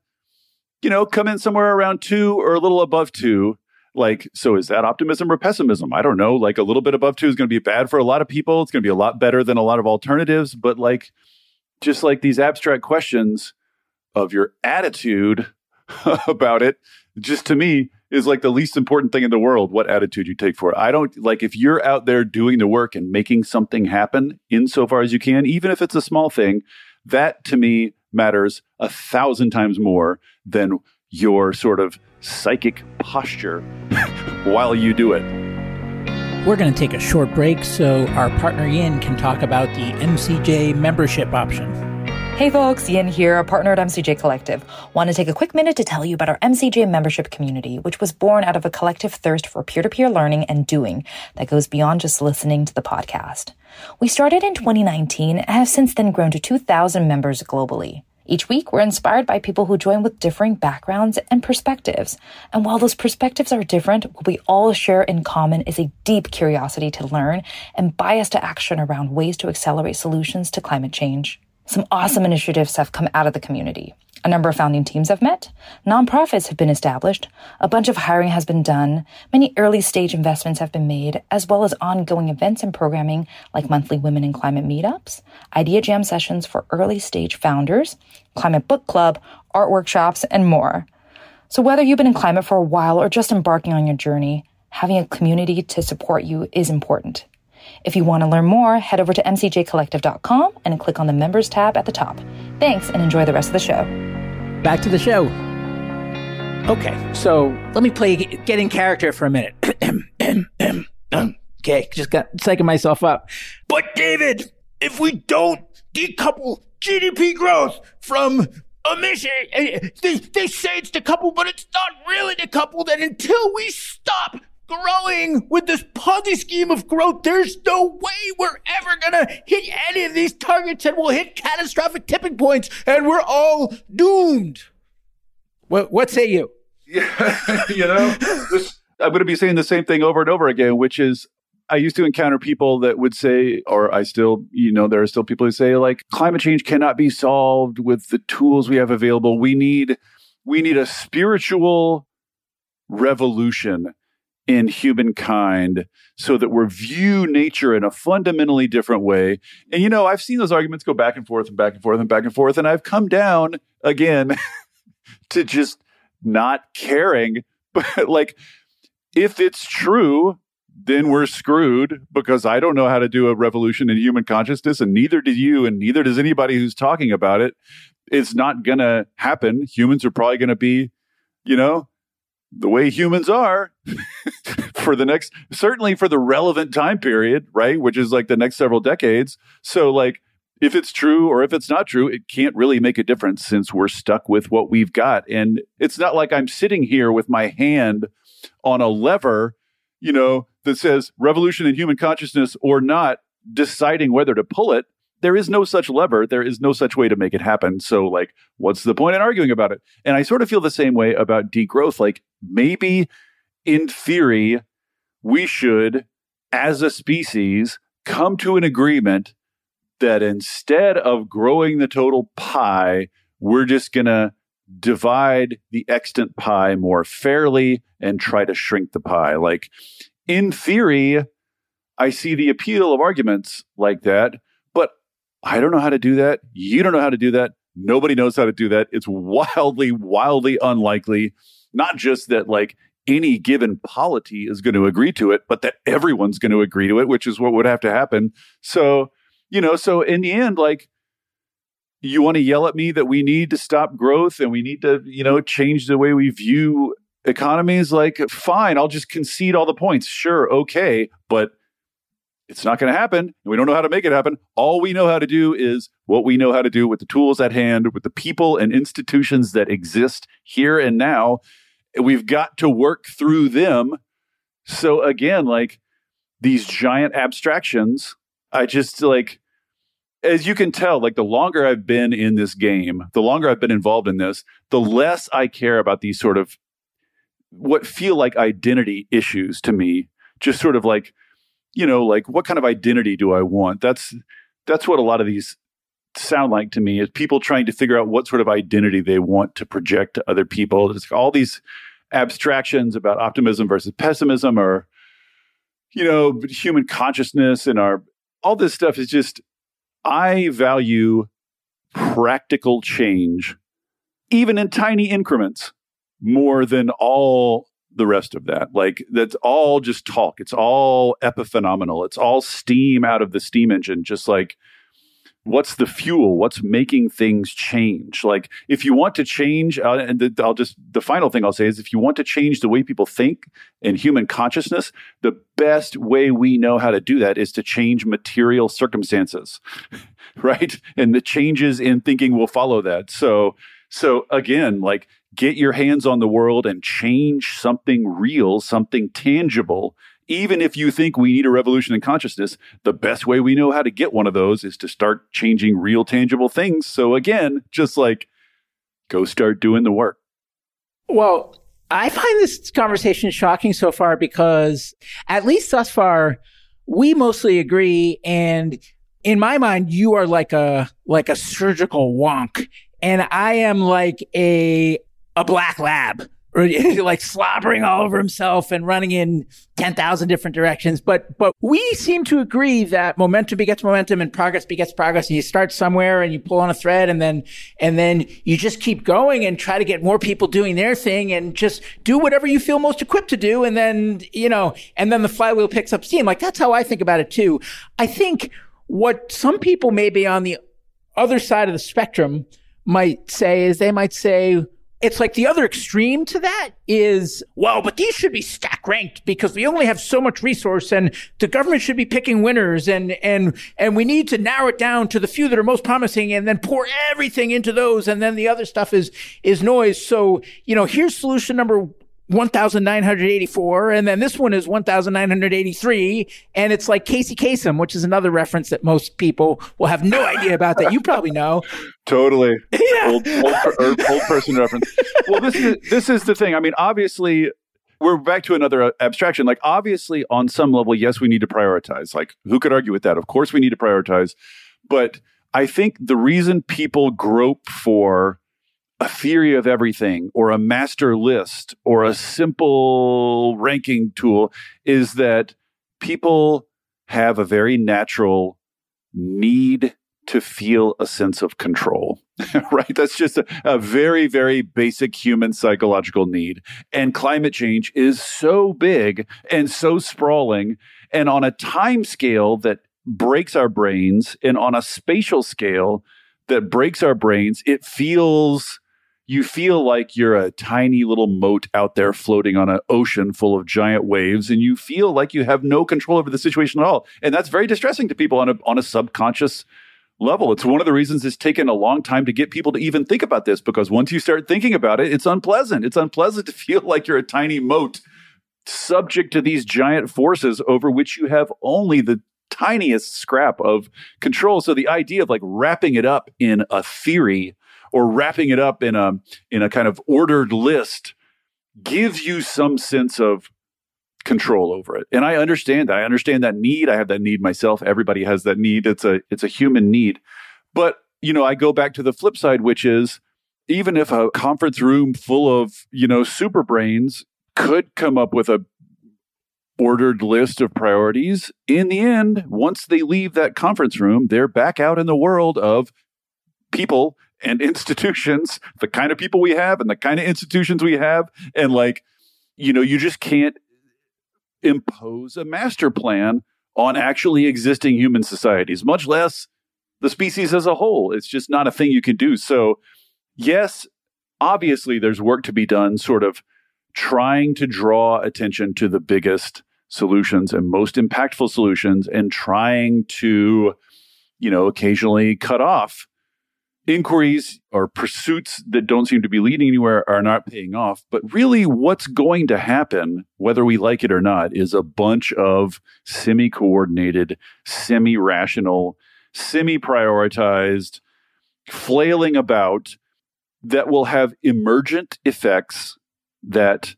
you know, come in somewhere around 2 or a little above 2. Like, so is that optimism or pessimism? I don't know. Like, a little bit above 2 is going to be bad for a lot of people. It's going to be a lot better than a lot of alternatives. But like, just like these abstract questions of your attitude about it, just to me is like the least important thing in the world, what attitude you take for it. I don't, like, if you're out there doing the work and making something happen insofar as you can, even if it's a small thing, that to me matters 1,000 times more than your sort of psychic posture while you do it. We're going to take a short break so our partner Yin can talk about the MCJ membership option. Hey folks, Yin here, a partner at MCJ Collective. Want to take a quick minute to tell you about our MCJ membership community, which was born out of a collective thirst for peer-to-peer learning and doing that goes beyond just listening to the podcast. We started in 2019 and have since then grown to 2,000 members globally. Each week, we're inspired by people who join with differing backgrounds and perspectives. And while those perspectives are different, what we all share in common is a deep curiosity to learn and bias to action around ways to accelerate solutions to climate change. Some awesome initiatives have come out of the community. A number of founding teams have met. Nonprofits have been established. A bunch of hiring has been done. Many early stage investments have been made, as well as ongoing events and programming like monthly Women in Climate meetups, idea jam sessions for early stage founders, climate book club, art workshops, and more. So whether you've been in climate for a while or just embarking on your journey, having a community to support you is important. If you want to learn more, head over to mcjcollective.com and click on the Members tab at the top. Thanks, and enjoy the rest of the show. Back to the show. Okay, so let me play, get in character for a minute. Okay, just got psyching myself up. But David, if we don't decouple GDP growth from emission, they say it's decoupled, but it's not really decoupled. And until we stop growing with this Ponzi scheme of growth, there's no way we're ever going to hit any of these targets, and we'll hit catastrophic tipping points, and we're all doomed. What say you? Yeah, you know, I'm going to be saying the same thing over and over again, which is I used to encounter people that would say, or I still, you know, there are still people who say, like, climate change cannot be solved with the tools we have available. We need a spiritual revolution in humankind so that we view nature in a fundamentally different way. And, you know, I've seen those arguments go back and forth and back and forth and back and forth. And I've come down again to just not caring. But like, if it's true, then we're screwed, because I don't know how to do a revolution in human consciousness, and neither do you, and neither does anybody who's talking about it. It's not going to happen. Humans are probably going to be, you know, the way humans are for the next, certainly for the relevant time period, right? Which is like the next several decades. So like, if it's true or if it's not true, it can't really make a difference since we're stuck with what we've got. And it's not like I'm sitting here with my hand on a lever, you know, that says revolution in human consciousness or not, deciding whether to pull it. There is no such lever. There is no such way to make it happen. So like, what's the point in arguing about it? And I sort of feel the same way about degrowth. Like, maybe in theory, we should, as a species, come to an agreement that instead of growing the total pie, we're just going to divide the extant pie more fairly and try to shrink the pie. Like, in theory, I see the appeal of arguments like that, but I don't know how to do that. You don't know how to do that. Nobody knows how to do that. It's wildly, wildly unlikely. Not just that, like, any given polity is going to agree to it, but that everyone's going to agree to it, which is what would have to happen. So, you know, so in the end, like, you want to yell at me that we need to stop growth and we need to, you know, change the way we view economies. Like, fine, I'll just concede all the points. Sure. Okay. But it's not going to happen. And we don't know how to make it happen. All we know how to do is what we know how to do with the tools at hand, with the people and institutions that exist here and now. We've got to work through them. So again, like, these giant abstractions, I just, like, as you can tell, like, the longer I've been in this game, the longer I've been involved in this, the less I care about these sort of what feel like identity issues to me. Just sort of like, you know, like, what kind of identity do I want? That's what a lot of these sound like to me, is people trying to figure out what sort of identity they want to project to other people. It's all these abstractions about optimism versus pessimism, or, you know, human consciousness, and all this stuff is just, I value practical change, even in tiny increments, more than all the rest of that. Like, that's all just talk. It's all epiphenomenal. It's all steam out of the steam engine. Just like, what's the fuel? What's making things change? Like, if you want to change, the final thing I'll say is, if you want to change the way people think in human consciousness, the best way we know how to do that is to change material circumstances, right? And the changes in thinking will follow that. So again, like, get your hands on the world and change something real, something tangible. Even if you think we need a revolution in consciousness, the best way we know how to get one of those is to start changing real, tangible things. So again, just like, go start doing the work. Well, I find this conversation shocking so far, because at least thus far, we mostly agree. And in my mind, you are like a surgical wonk, and I am like a black lab. Or like slobbering all over himself and running in 10,000 different directions. But we seem to agree that momentum begets momentum and progress begets progress. And you start somewhere and you pull on a thread, and then you just keep going and try to get more people doing their thing and just do whatever you feel most equipped to do. And then, you know, and then the flywheel picks up steam. Like, that's how I think about it too. I think what some people maybe on the other side of the spectrum might say is, they might say, It's like the other extreme to that is, well, but these should be stack ranked because we only have so much resource and the government should be picking winners and we need to narrow it down to the few that are most promising and then pour everything into those. And then the other stuff is noise. So, you know, here's solution number 1,984. And then this one is 1,983. And it's like Casey Kasem, which is another reference that most people will have no idea about that you probably know. Totally. Yeah. Old person reference. Well, this is the thing. I mean, obviously, we're back to another abstraction. Like, obviously, on some level, yes, we need to prioritize. Like, who could argue with that? Of course, we need to prioritize. But I think the reason people grope for a theory of everything or a master list or a simple ranking tool is that people have a very natural need to feel a sense of control, right? That's just a very, very basic human psychological need. And climate change is so big and so sprawling and on a time scale that breaks our brains and on a spatial scale that breaks our brains, it feels... You feel like you're a tiny little moat out there floating on an ocean full of giant waves, and you feel like you have no control over the situation at all. And that's very distressing to people on a subconscious level. It's one of the reasons it's taken a long time to get people to even think about this, because once you start thinking about it, it's unpleasant. It's unpleasant to feel like you're a tiny moat subject to these giant forces over which you have only the tiniest scrap of control. So the idea of like wrapping it up in a theory or wrapping it up in a kind of ordered list gives you some sense of control over it. And I understand that. I understand that need. I have that need myself. Everybody has that need. It's a human need. But, you know, I go back to the flip side, which is even if a conference room full of, you know, super brains could come up with a ordered list of priorities, in the end, once they leave that conference room, they're back out in the world of people and institutions, the kind of people we have and the kind of institutions we have. And like, you know, you just can't impose a master plan on actually existing human societies, much less the species as a whole. It's just not a thing you can do. So yes, obviously there's work to be done sort of trying to draw attention to the biggest solutions and most impactful solutions and trying to, you know, occasionally cut off inquiries or pursuits that don't seem to be leading anywhere are not paying off. But really what's going to happen, whether we like it or not, is a bunch of semi-coordinated, semi-rational, semi-prioritized flailing about that will have emergent effects that,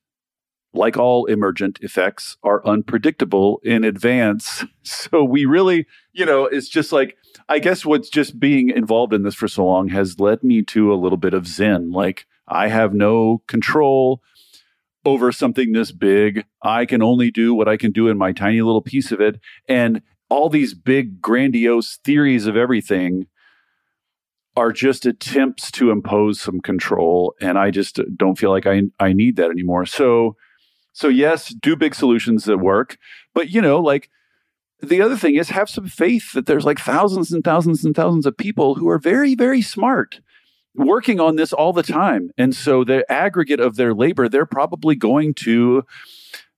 like all emergent effects, are unpredictable in advance. So we really, you know, it's just like, I guess what's just being involved in this for so long has led me to a little bit of zen. Like, I have no control over something this big. I can only do what I can do in my tiny little piece of it. And all these big, grandiose theories of everything are just attempts to impose some control. And I just don't feel like I need that anymore. So yes, do big solutions that work. But, you know, like, the other thing is have some faith that there's like thousands and thousands and thousands of people who are very, very smart working on this all the time. And so the aggregate of their labor, they're probably going to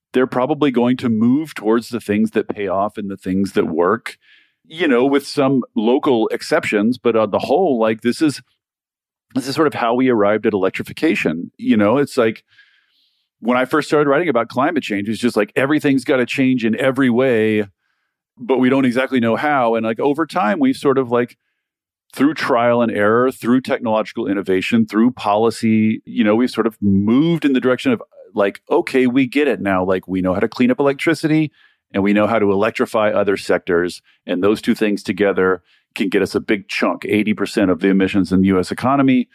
move towards the things that pay off and the things that work, you know, with some local exceptions. But on the whole, like this is sort of how we arrived at electrification. You know, it's like, when I first started writing about climate change, it's just like everything's got to change in every way, but we don't exactly know how. And like over time, we've sort of like through trial and error, through technological innovation, through policy, you know, we've sort of moved in the direction of like, okay, we get it now. Like we know how to clean up electricity and we know how to electrify other sectors. And those two things together can get us a big chunk, 80% of the emissions in the US economy.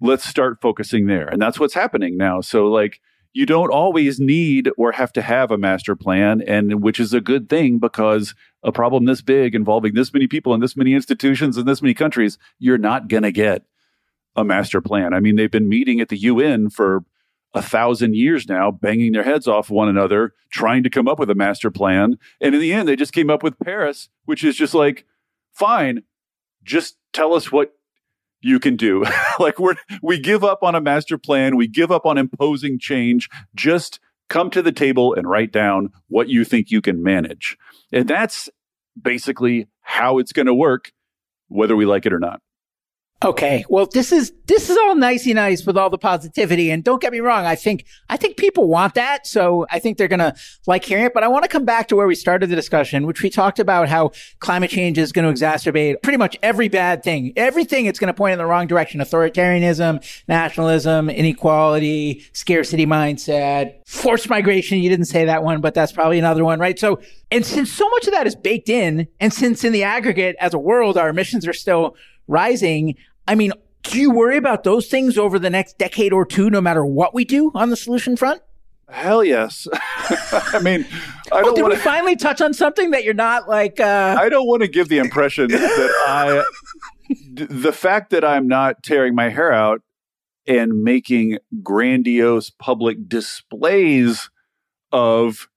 Let's start focusing there. And that's what's happening now. So like, you don't always need or have to have a master plan, and which is a good thing because a problem this big involving this many people and this many institutions and this many countries, you're not going to get a master plan. I mean, they've been meeting at the UN for 1,000 years now, banging their heads off one another, trying to come up with a master plan. And in the end, they just came up with Paris, which is just like, fine, just tell us what you can do. Like we give up on a master plan. We give up on imposing change. Just come to the table and write down what you think you can manage. And that's basically how it's going to work, whether we like it or not. Okay. Well, this is all nicey nice with all the positivity. And don't get me wrong. I think people want that. So I think they're going to like hearing it. But I want to come back to where we started the discussion, which we talked about how climate change is going to exacerbate pretty much every bad thing. Everything it's going to point in the wrong direction. Authoritarianism, nationalism, inequality, scarcity mindset, forced migration. You didn't say that one, but that's probably another one, right? So, and since so much of that is baked in, and since in the aggregate as a world, our emissions are still rising, I mean, do you worry about those things over the next decade or two, no matter what we do on the solution front? Hell yes. I mean, we finally touch on something that you're not like... I don't want to give the impression that the fact that I'm not tearing my hair out and making grandiose public displays of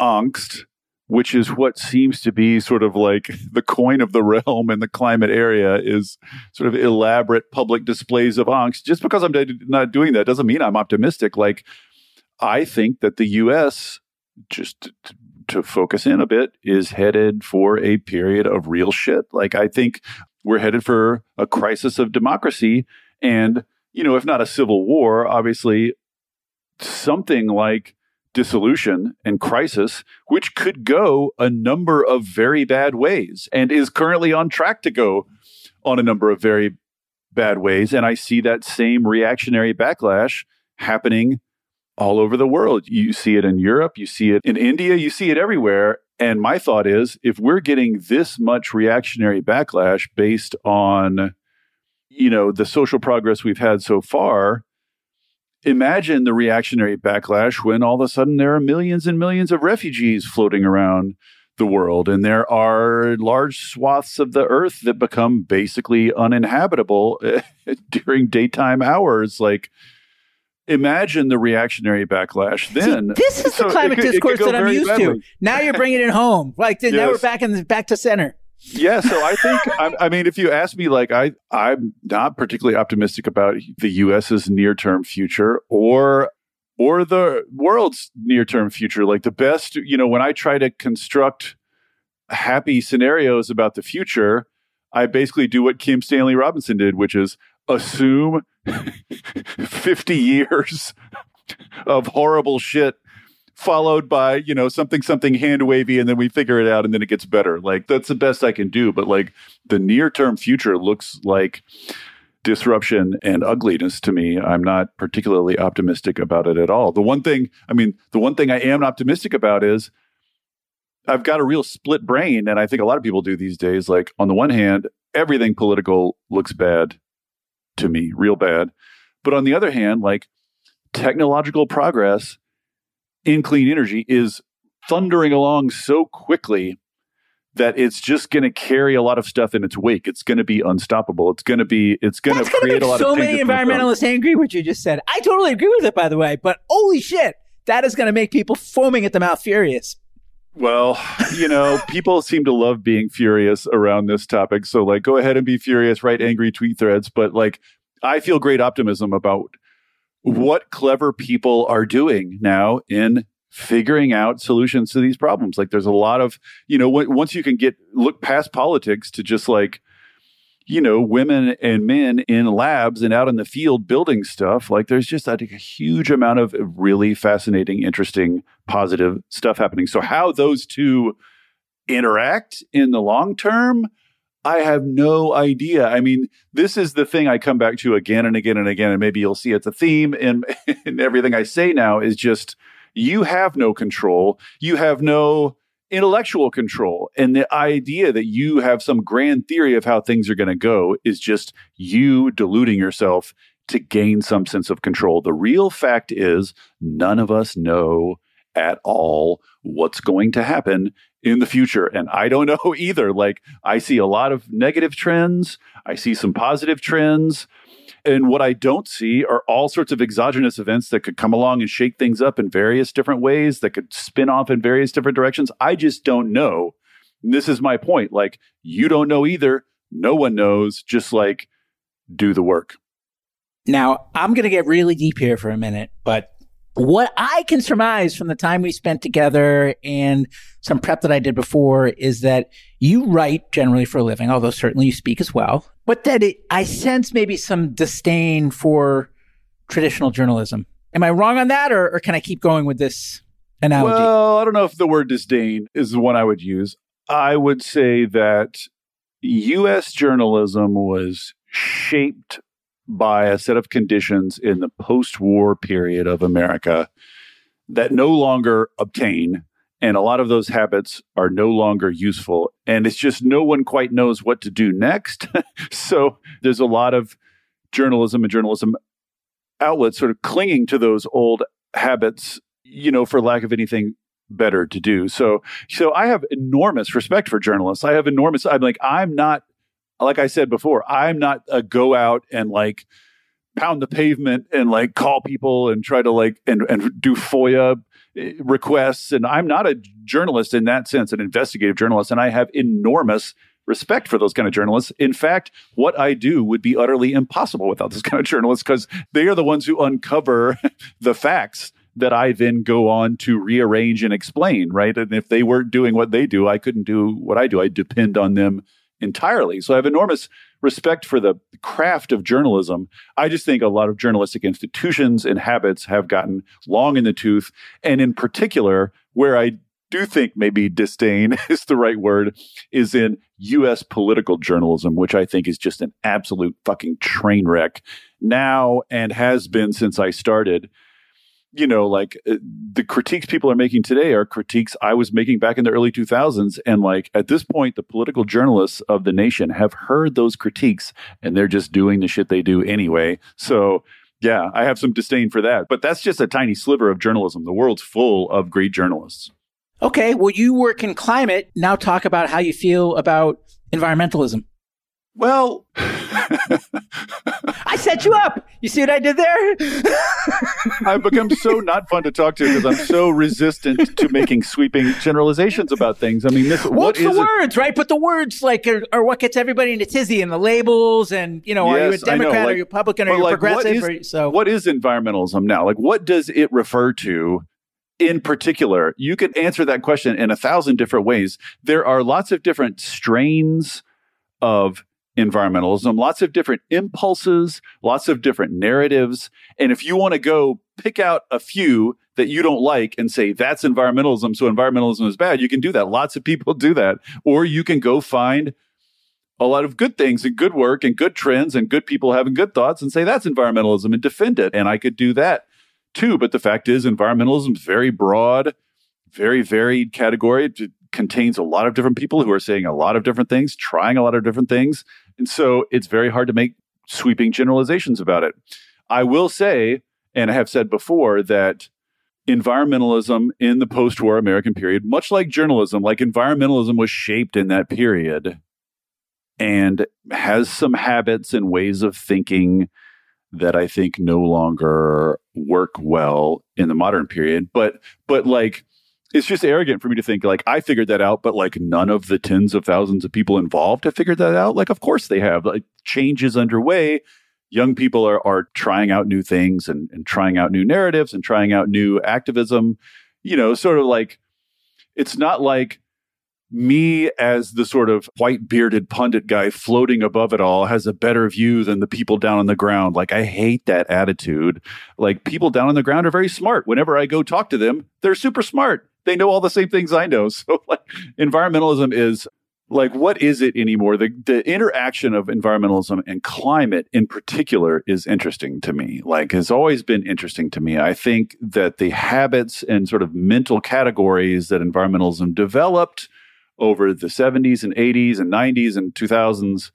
angst, which is what seems to be sort of like the coin of the realm in the climate area, is sort of elaborate public displays of angst. Just because I'm not doing that doesn't mean I'm optimistic. Like, I think that the U.S., just to focus in a bit, is headed for a period of real shit. Like, I think we're headed for a crisis of democracy. And, you know, if not a civil war, obviously something like dissolution and crisis, which could go a number of very bad ways and is currently on track to go on a number of very bad ways. And I see that same reactionary backlash happening all over the world. You see it in Europe, you see it in India, you see it everywhere. And my thought is, if we're getting this much reactionary backlash based on, you know, the social progress we've had so far, imagine the reactionary backlash when all of a sudden there are millions and millions of refugees floating around the world, and there are large swaths of the earth that become basically uninhabitable during daytime hours. Like, imagine the reactionary backlash then. See, this is the climate discourse that I'm used to. Now you're bringing it home. Like, yes. Now we're back to center. Yeah, so I think, I mean, if you ask me, like, I'm not particularly optimistic about the U.S.'s near-term future or the world's near-term future. Like, the best, you know, when I try to construct happy scenarios about the future, I basically do what Kim Stanley Robinson did, which is assume 50 years of horrible shit, followed by, you know, something hand wavy, and then we figure it out and then it gets better. Like, that's the best I can do. But like, the near term future looks like disruption and ugliness to me. I'm not particularly optimistic about it at all. The one thing I am optimistic about is I've got a real split brain. And I think a lot of people do these days. Like, on the one hand, everything political looks bad to me, real bad. But on the other hand, like, technological progress in clean energy is thundering along so quickly that it's just going to carry a lot of stuff in its wake. It's going to be unstoppable. It's going to create a lot of many environmentalists angry. What you just said, I totally agree with it, by the way. But holy shit, that is going to make people foaming at the mouth, furious. Well, you know, people seem to love being furious around this topic. So, like, go ahead and be furious, write angry tweet threads. But like, I feel great optimism about what clever people are doing now in figuring out solutions to these problems. Like, there's a lot of, you know, once you can look past politics to just like, you know, women and men in labs and out in the field building stuff, like, there's just, I think, a huge amount of really fascinating, interesting, positive stuff happening. So how those two interact in the long term, I have no idea. I mean, this is the thing I come back to again and again and again, and maybe you'll see it's a theme in everything I say now, is just, you have no control. You have no intellectual control. And the idea that you have some grand theory of how things are going to go is just you deluding yourself to gain some sense of control. The real fact is, none of us know at all what's going to happen in the future. And I don't know either. Like, I see a lot of negative trends. I see some positive trends. And what I don't see are all sorts of exogenous events that could come along and shake things up in various different ways, that could spin off in various different directions. I just don't know. And this is my point. Like, you don't know either. No one knows. Just like, do the work. Now, I'm going to get really deep here for a minute, but what I can surmise from the time we spent together and some prep that I did before is that you write generally for a living, although certainly you speak as well, but that I sense maybe some disdain for traditional journalism. Am I wrong on that, or can I keep going with this analogy? Well, I don't know if the word disdain is the one I would use. I would say that U.S. journalism was shaped by a set of conditions in the post-war period of America that no longer obtain. And a lot of those habits are no longer useful. And it's just no one quite knows what to do next. So there's a lot of journalism and journalism outlets sort of clinging to those old habits, you know, for lack of anything better to do. So I have enormous respect for journalists. Like I said before, I'm not a go out and like pound the pavement and like call people and try to like and do FOIA requests. And I'm not a journalist in that sense, an investigative journalist. And I have enormous respect for those kind of journalists. In fact, what I do would be utterly impossible without those kind of journalists, because they are the ones who uncover the facts that I then go on to rearrange and explain, right? And if they weren't doing what they do, I couldn't do what I do. I depend on them entirely. So I have enormous respect for the craft of journalism. I just think a lot of journalistic institutions and habits have gotten long in the tooth. And in particular, where I do think maybe disdain is the right word, is in U.S. political journalism, which I think is just an absolute fucking train wreck now and has been since I started. You know, like the critiques people are making today are critiques I was making back in the early 2000s. And like at this point, the political journalists of the nation have heard those critiques and they're just doing the shit they do anyway. So, yeah, I have some disdain for that. But that's just a tiny sliver of journalism. The world's full of great journalists. Okay, well, you work in climate. Now talk about how you feel about environmentalism. Well, I set you up. You see what I did there? I've become so not fun to talk to because I'm so resistant to making sweeping generalizations about things. I mean, words, right? But the words like are what gets everybody in a tizzy, and the labels, and you know, yes, are you a Democrat, like, or Republican, or like, progressive? What is environmentalism now? Like, what does it refer to? In particular, you could answer that question in 1,000 different ways. There are lots of different strains of environmentalism, lots of different impulses, lots of different narratives. And if you want to go pick out a few that you don't like and say, that's environmentalism, so environmentalism is bad, you can do that. Lots of people do that. Or you can go find a lot of good things and good work and good trends and good people having good thoughts and say, that's environmentalism, and defend it. And I could do that too. But the fact is, environmentalism is very broad, very varied category. It contains a lot of different people who are saying a lot of different things, trying a lot of different things. And so it's very hard to make sweeping generalizations about it. I will say, and I have said before, that environmentalism in the post-war American period, much like journalism, like environmentalism was shaped in that period and has some habits and ways of thinking that I think no longer work well in the modern period. But like, it's just arrogant for me to think like I figured that out, but like none of the tens of thousands of people involved have figured that out. Like, of course they have. Like, change is underway. Young people are trying out new things and trying out new narratives and trying out new activism. You know, sort of like, it's not like me as the sort of white bearded pundit guy floating above it all has a better view than the people down on the ground. Like, I hate that attitude. Like, people down on the ground are very smart. Whenever I go talk to them, they're super smart. They know all the same things I know. So like, environmentalism is like, what is it anymore? The interaction of environmentalism and climate in particular is interesting to me, like has always been interesting to me. I think that the habits and sort of mental categories that environmentalism developed over the 70s and 80s and 90s and 2000s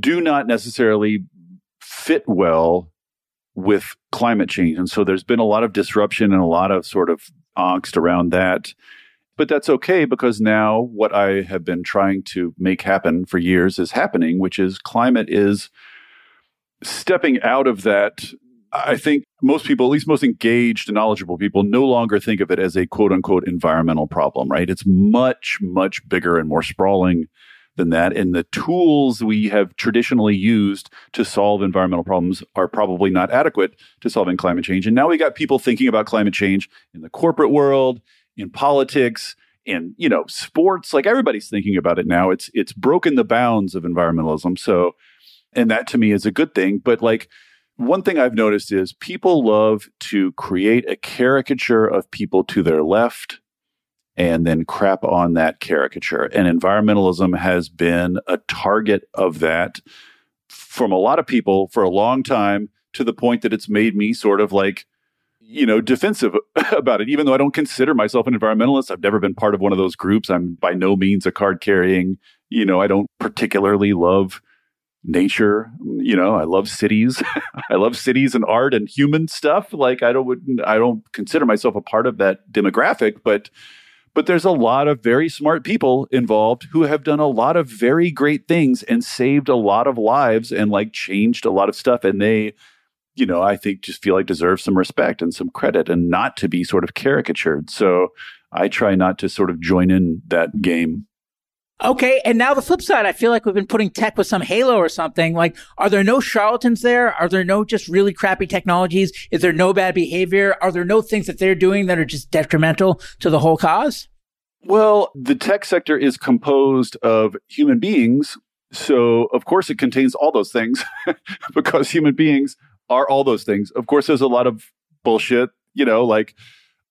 do not necessarily fit well with climate change. And so there's been a lot of disruption and a lot of sort of angst around that. But that's okay, because now what I have been trying to make happen for years is happening, which is climate is stepping out of that. I think most people, at least most engaged and knowledgeable people, no longer think of it as a quote unquote environmental problem, right? It's much, much bigger and more sprawling than that. And the tools we have traditionally used to solve environmental problems are probably not adequate to solving climate change. And now we got people thinking about climate change in the corporate world, in politics, in, you know, sports. Like, everybody's thinking about it now. It's broken the bounds of environmentalism. So, and that to me is a good thing. But like, one thing I've noticed is people love to create a caricature of people to their left and then crap on that caricature. And environmentalism has been a target of that from a lot of people for a long time, to the point that it's made me sort of like, you know, defensive about it. Even though I don't consider myself an environmentalist, I've never been part of one of those groups. I'm by no means a card carrying, you know, I don't particularly love nature. You know, I love cities. I love cities and art and human stuff. Like, I don't consider myself a part of that demographic, but there's a lot of very smart people involved who have done a lot of very great things and saved a lot of lives and like changed a lot of stuff. And they, you know, I think just feel like deserve some respect and some credit and not to be sort of caricatured. So I try not to sort of join in that game. Okay, and now the flip side. I feel like we've been putting tech with some halo or something. Like, are there no charlatans there? Are there no just really crappy technologies? Is there no bad behavior? Are there no things that they're doing that are just detrimental to the whole cause? Well, the tech sector is composed of human beings. So, of course, it contains all those things because human beings are all those things. Of course, there's a lot of bullshit, you know, like,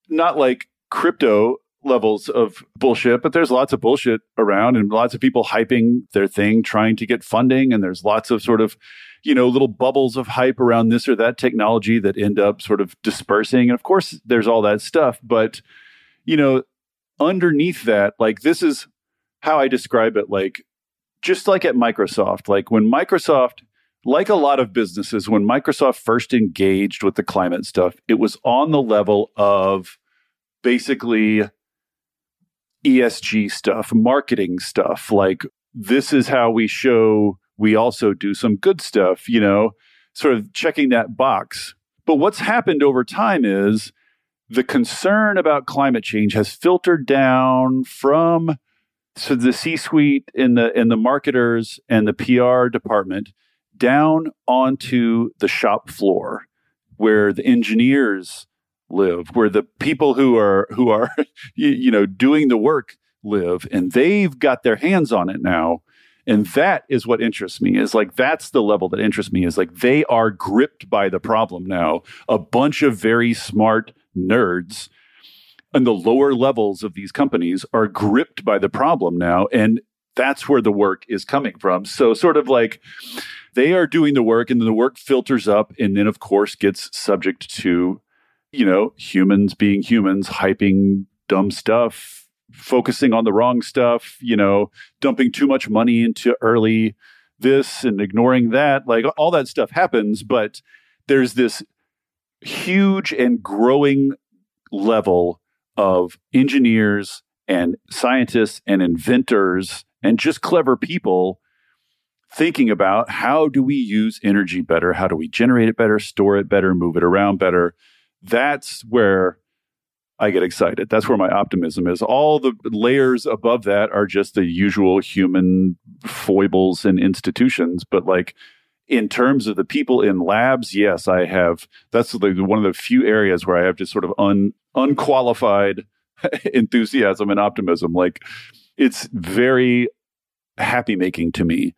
not like crypto levels of bullshit, but there's lots of bullshit around and lots of people hyping their thing, trying to get funding. And there's lots of sort of, you know, little bubbles of hype around this or that technology that end up sort of dispersing. And of course, there's all that stuff. But, you know, underneath that, like, this is how I describe it. Like, just like at Microsoft, like when Microsoft, like a lot of businesses, when Microsoft first engaged with the climate stuff, it was on the level of basically ESG stuff, marketing stuff, like, this is how we show we also do some good stuff, you know, sort of checking that box. But what's happened over time is the concern about climate change has filtered down from so the C-suite and the marketers and the PR department down onto the shop floor, where the engineers live, where the people who are you know, doing the work live, and they've got their hands on it now. And that is what interests me, is like, that's the level that interests me, is like, they are gripped by the problem now. A bunch of very smart nerds and the lower levels of these companies are gripped by the problem now, and that's where the work is coming from. So sort of like, they are doing the work, and then the work filters up, and then of course gets subject to, you know, humans being humans, hyping dumb stuff, focusing on the wrong stuff, you know, dumping too much money into early this and ignoring that, like, all that stuff happens. But there's this huge and growing level of engineers and scientists and inventors and just clever people thinking about, how do we use energy better? How do we generate it better, store it better, move it around better? That's where I get excited. That's where my optimism is. All the layers above that are just the usual human foibles and institutions. But like, in terms of the people in labs, yes, I have. That's one of the few areas where I have just sort of unqualified enthusiasm and optimism. Like, it's very happy-making to me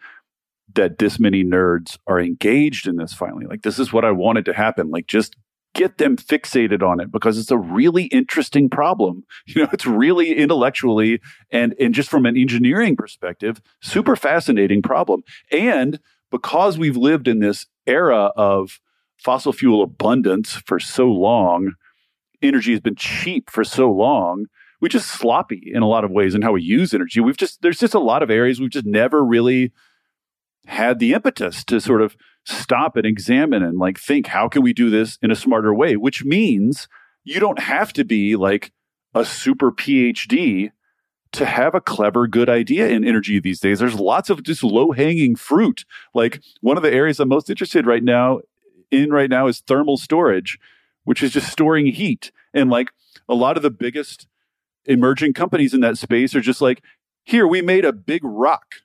that this many nerds are engaged in this finally. Like, this is what I wanted to happen. Like, just get them fixated on it, because it's a really interesting problem. You know, it's really intellectually and just from an engineering perspective, super fascinating problem. And because we've lived in this era of fossil fuel abundance for so long, energy has been cheap for so long, we're just sloppy in a lot of ways in how we use energy. There's just a lot of areas we've just never really had the impetus to sort of stop and examine and like think, how can we do this in a smarter way? Which means you don't have to be like a super PhD to have a clever, good idea in energy these days. There's lots of just low-hanging fruit. Like, one of the areas I'm most interested right now is thermal storage, which is just storing heat. And like, a lot of the biggest emerging companies in that space are just like, here, we made a big rock.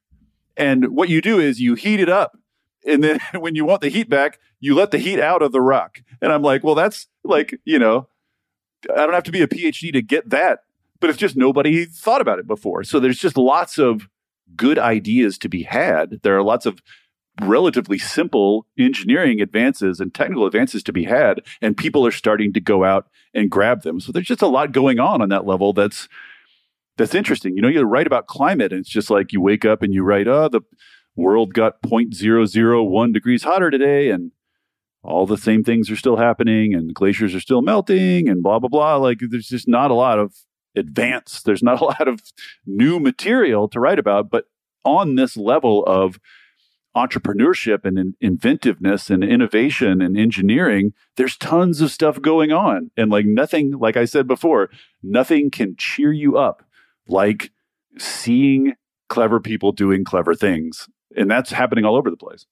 And what you do is you heat it up. And then when you want the heat back, you let the heat out of the rock. And I'm like, well, that's like, you know, I don't have to be a PhD to get that. But it's just nobody thought about it before. So there's just lots of good ideas to be had. There are lots of relatively simple engineering advances and technical advances to be had. And people are starting to go out and grab them. So there's just a lot going on that level that's interesting. You know, you write about climate and it's just like you wake up and you write, oh, the world got 0.001 degrees hotter today and all the same things are still happening and glaciers are still melting and blah, blah, blah. Like there's just not a lot of advance. There's not a lot of new material to write about. But on this level of entrepreneurship and inventiveness and innovation and engineering, there's tons of stuff going on. And like nothing, like I said before, nothing can cheer you up like seeing clever people doing clever things. And that's happening all over the place.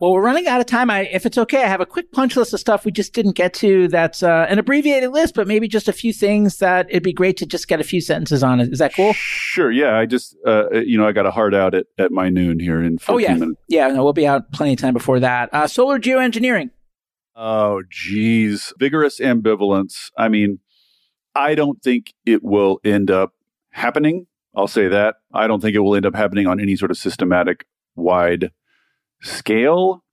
Well, we're running out of time. If it's okay, I have a quick punch list of stuff we just didn't get to. That's an abbreviated list, but maybe just a few things that it'd be great to just get a few sentences on. Is that cool? Sure. Yeah. I just, I got a hard out at my noon here in 15 minutes. Yeah. No, we'll be out plenty of time before that. Solar geoengineering. Oh, geez. Vigorous ambivalence. I mean, I don't think it will end up happening. I'll say that. I don't think it will end up happening on any sort of systematic, wide scale.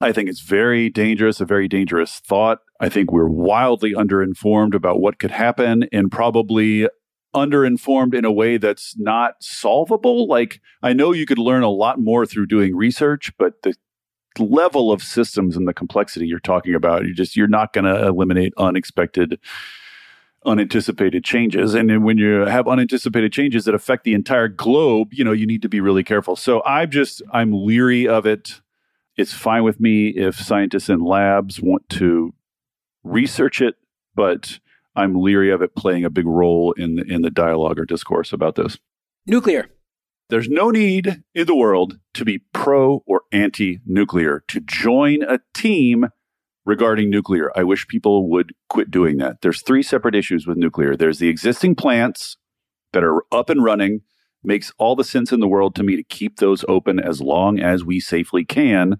I think it's a very dangerous thought. I think we're wildly underinformed about what could happen and probably underinformed in a way that's not solvable. Like, I know you could learn a lot more through doing research, but the level of systems and the complexity you're talking about, you're not going to eliminate unanticipated changes. And then when you have unanticipated changes that affect the entire globe, you know, you need to be really careful. So I'm leery of it. It's fine with me if scientists in labs want to research it, but I'm leery of it playing a big role in the dialogue or discourse about this. Nuclear. There's no need in the world to be pro or anti-nuclear, to join a team regarding nuclear. I wish people would quit doing that. There's three separate issues with nuclear. There's the existing plants that are up and running. Makes all the sense in the world to me to keep those open as long as we safely can,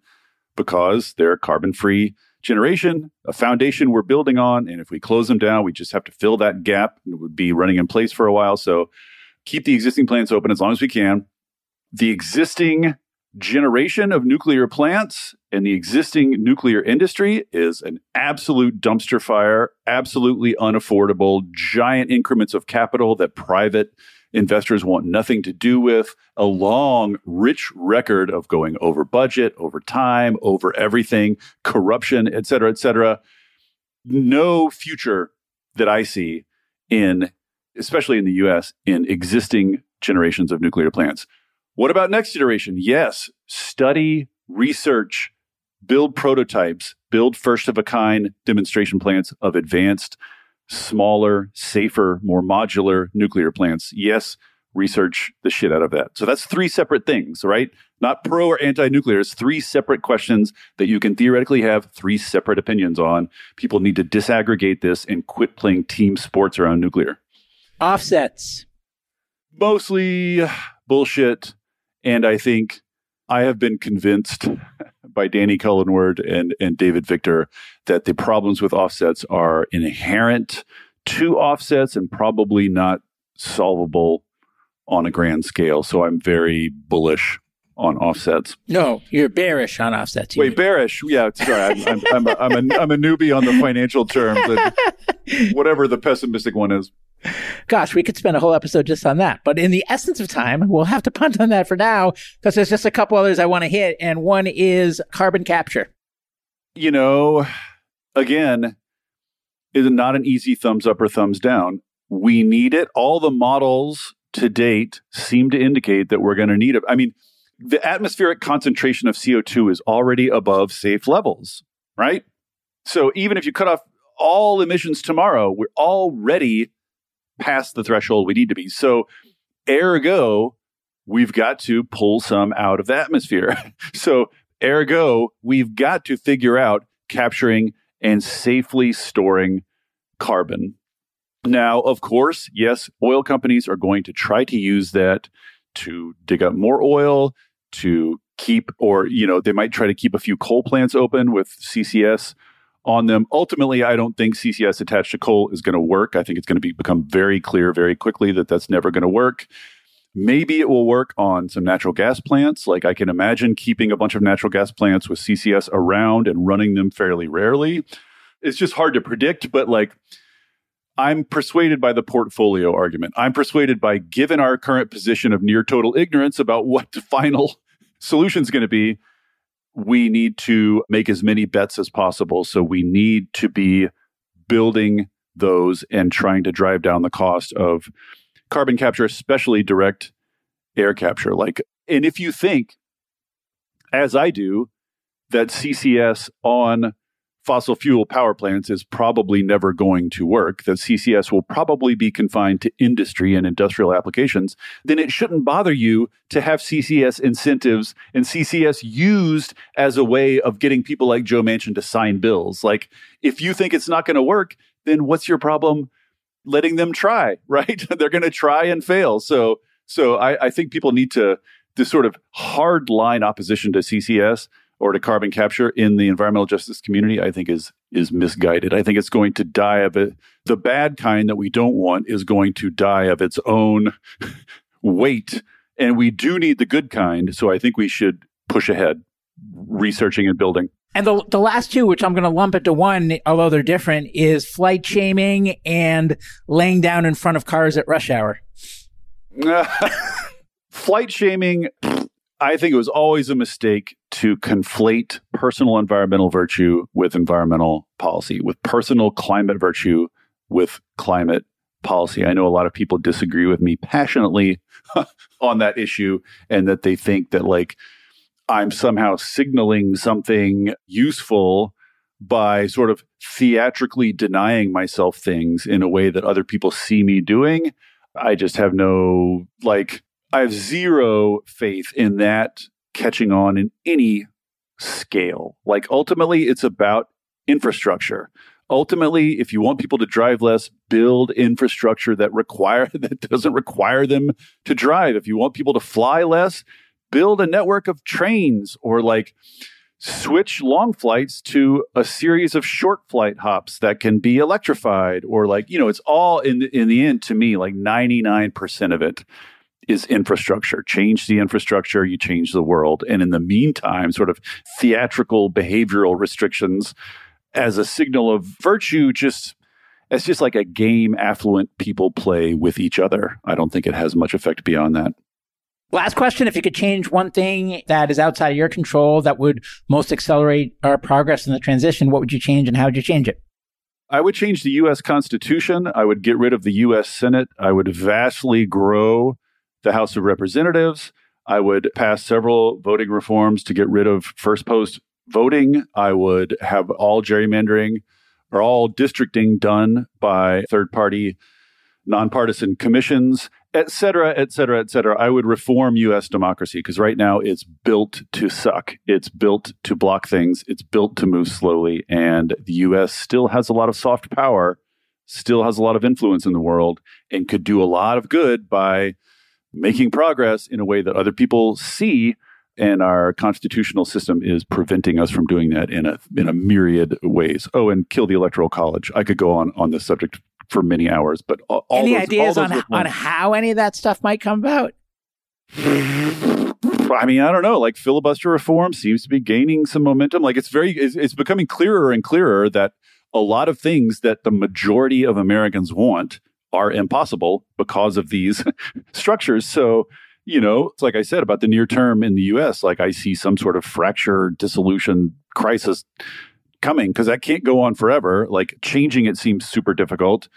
because they're a carbon-free generation, a foundation we're building on. And if we close them down, we just have to fill that gap. It would be running in place for a while. So keep the existing plants open as long as we can. The existing generation of nuclear plants and the existing nuclear industry is an absolute dumpster fire, absolutely unaffordable, giant increments of capital that private investors want nothing to do with, a long, rich record of going over budget, over time, over everything, corruption, et cetera, et cetera. No future that I see in, especially in the US, in existing generations of nuclear plants. What about next generation? Yes, study, research, build prototypes, build first-of-a-kind demonstration plants of advanced, smaller, safer, more modular nuclear plants. Yes, research the shit out of that. So that's three separate things, right? Not pro or anti-nuclear. It's three separate questions that you can theoretically have three separate opinions on. People need to disaggregate this and quit playing team sports around nuclear. Offsets. Mostly bullshit. And I think I have been convinced by Danny Cullenward and David Victor that the problems with offsets are inherent to offsets and probably not solvable on a grand scale. So I'm very bullish on offsets. No, you're bearish on offsets. Wait, bearish? Yeah, sorry. I'm a newbie on the financial terms, whatever the pessimistic one is. Gosh, we could spend a whole episode just on that. But in the essence of time, we'll have to punt on that for now because there's just a couple others I want to hit. And one is carbon capture. You know, again, it's not an easy thumbs up or thumbs down. We need it. All the models to date seem to indicate that we're going to need it. I mean, the atmospheric concentration of CO2 is already above safe levels, right? So even if you cut off all emissions tomorrow, we're already past the threshold we need to be. So ergo, we've got to pull some out of the atmosphere. So ergo, we've got to figure out capturing and safely storing carbon. Now, of course, yes, oil companies are going to try to use that to dig up more oil, to keep, or, you know, they might try to keep a few coal plants open with CCS on them. Ultimately, I don't think CCS attached to coal is going to work. I think it's going to become very clear very quickly that that's never going to work. Maybe it will work on some natural gas plants. Like, I can imagine keeping a bunch of natural gas plants with CCS around and running them fairly rarely. It's just hard to predict, but like, I'm persuaded by the portfolio argument. I'm persuaded by, given our current position of near total ignorance about what the final solution is going to be, we need to make as many bets as possible. So we need to be building those and trying to drive down the cost of carbon capture, especially direct air capture. Like, and if you think, as I do, that CCS on fossil fuel power plants is probably never going to work, that CCS will probably be confined to industry and industrial applications, then it shouldn't bother you to have CCS incentives and CCS used as a way of getting people like Joe Manchin to sign bills. Like, if you think it's not going to work, then what's your problem letting them try, right? They're going to try and fail. So I think people need to, this sort of hard line opposition to CCS or to carbon capture in the environmental justice community, I think is misguided. I think it's going to die of it. The bad kind that we don't want is going to die of its own weight. And we do need the good kind. So I think we should push ahead, researching and building. And the last two, which I'm going to lump into one, although they're different, is flight shaming and laying down in front of cars at rush hour. Flight shaming, I think it was always a mistake to conflate personal environmental virtue with environmental policy, with personal climate virtue with climate policy. I know a lot of people disagree with me passionately on that issue, and that they think that, like, I'm somehow signaling something useful by sort of theatrically denying myself things in a way that other people see me doing. I just have no, like, I have zero faith in that catching on in any scale. Like, ultimately, it's about infrastructure. Ultimately, if you want people to drive less, build infrastructure that doesn't require them to drive. If you want people to fly less, build a network of trains, or like switch long flights to a series of short flight hops that can be electrified, or like, you know, it's all in the end, to me, like 99% of it is infrastructure. Change the infrastructure, you change the world. And in the meantime, sort of theatrical behavioral restrictions as a signal of virtue, just, it's just like a game affluent people play with each other. I don't think it has much effect beyond that. Last question. If you could change one thing that is outside of your control that would most accelerate our progress in the transition, what would you change and how would you change it? I would change the U.S. Constitution. I would get rid of the U.S. Senate. I would vastly grow the House of Representatives. I would pass several voting reforms to get rid of first post voting. I would have all gerrymandering or all districting done by third party nonpartisan commissions, et cetera, et cetera, et cetera. I would reform U.S. democracy, because right now it's built to suck. It's built to block things. It's built to move slowly. And the U.S. still has a lot of soft power, still has a lot of influence in the world, and could do a lot of good by making progress in a way that other people see, and our constitutional system is preventing us from doing that in a myriad ways. Oh, and kill the Electoral College. I could go on this subject for many hours, but all any those, ideas all those on how any of that stuff might come about? I mean, I don't know. Like, filibuster reform seems to be gaining some momentum. Like, it's becoming clearer and clearer that a lot of things that the majority of Americans want are impossible because of these structures. So, you know, it's like I said about the near term in the U.S., like, I see some sort of fracture, dissolution, crisis coming, because that can't go on forever. Like, changing it seems super difficult,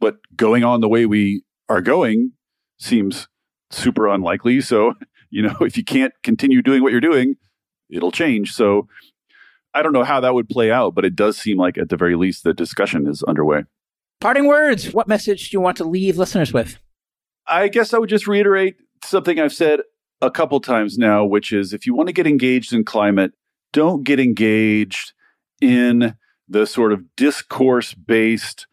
but going on the way we are going seems super unlikely. So, you know, if you can't continue doing what you're doing, it'll change. So I don't know how that would play out, but it does seem like at the very least the discussion is underway. Parting words, what message do you want to leave listeners with? I guess I would just reiterate something I've said a couple times now, which is, if you want to get engaged in climate, don't get engaged in the sort of discourse-based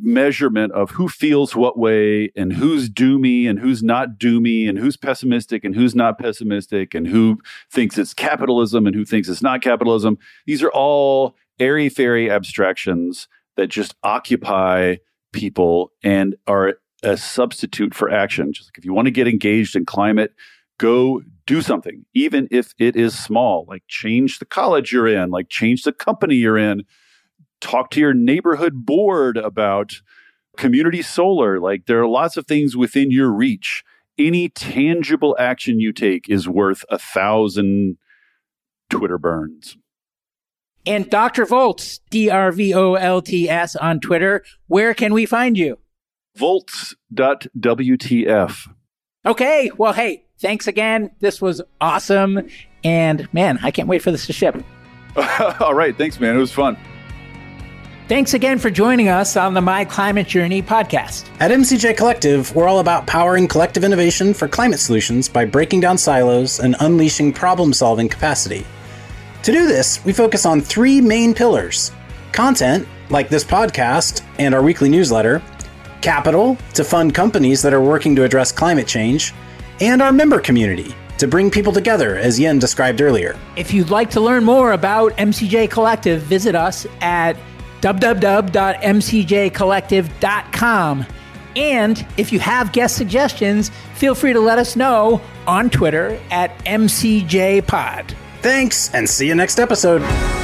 measurement of who feels what way and who's doomy and who's not doomy and who's pessimistic and who's not pessimistic and who thinks it's capitalism and who thinks it's not capitalism. These are all airy-fairy abstractions that just occupy people and are a substitute for action. Just like if you want to get engaged in climate, go do something, even if it is small, like change the college you're in, like change the company you're in, talk to your neighborhood board about community solar. Like there are lots of things within your reach. Any tangible action you take is worth 1,000 Twitter burns. And Dr. Volts, D-R-V-O-L-T-S on Twitter, where can we find you? Volts.wtf. Okay. Well, hey, thanks again. This was awesome. And man, I can't wait for this to ship. All right. Thanks, man. It was fun. Thanks again for joining us on the My Climate Journey podcast. At MCJ Collective, we're all about powering collective innovation for climate solutions by breaking down silos and unleashing problem-solving capacity. To do this, we focus on three main pillars: content, like this podcast and our weekly newsletter, capital, to fund companies that are working to address climate change, and our member community, to bring people together, as Yen described earlier. If you'd like to learn more about MCJ Collective, visit us at www.mcjcollective.com. And if you have guest suggestions, feel free to let us know on Twitter at MCJPod. Thanks, and see you next episode.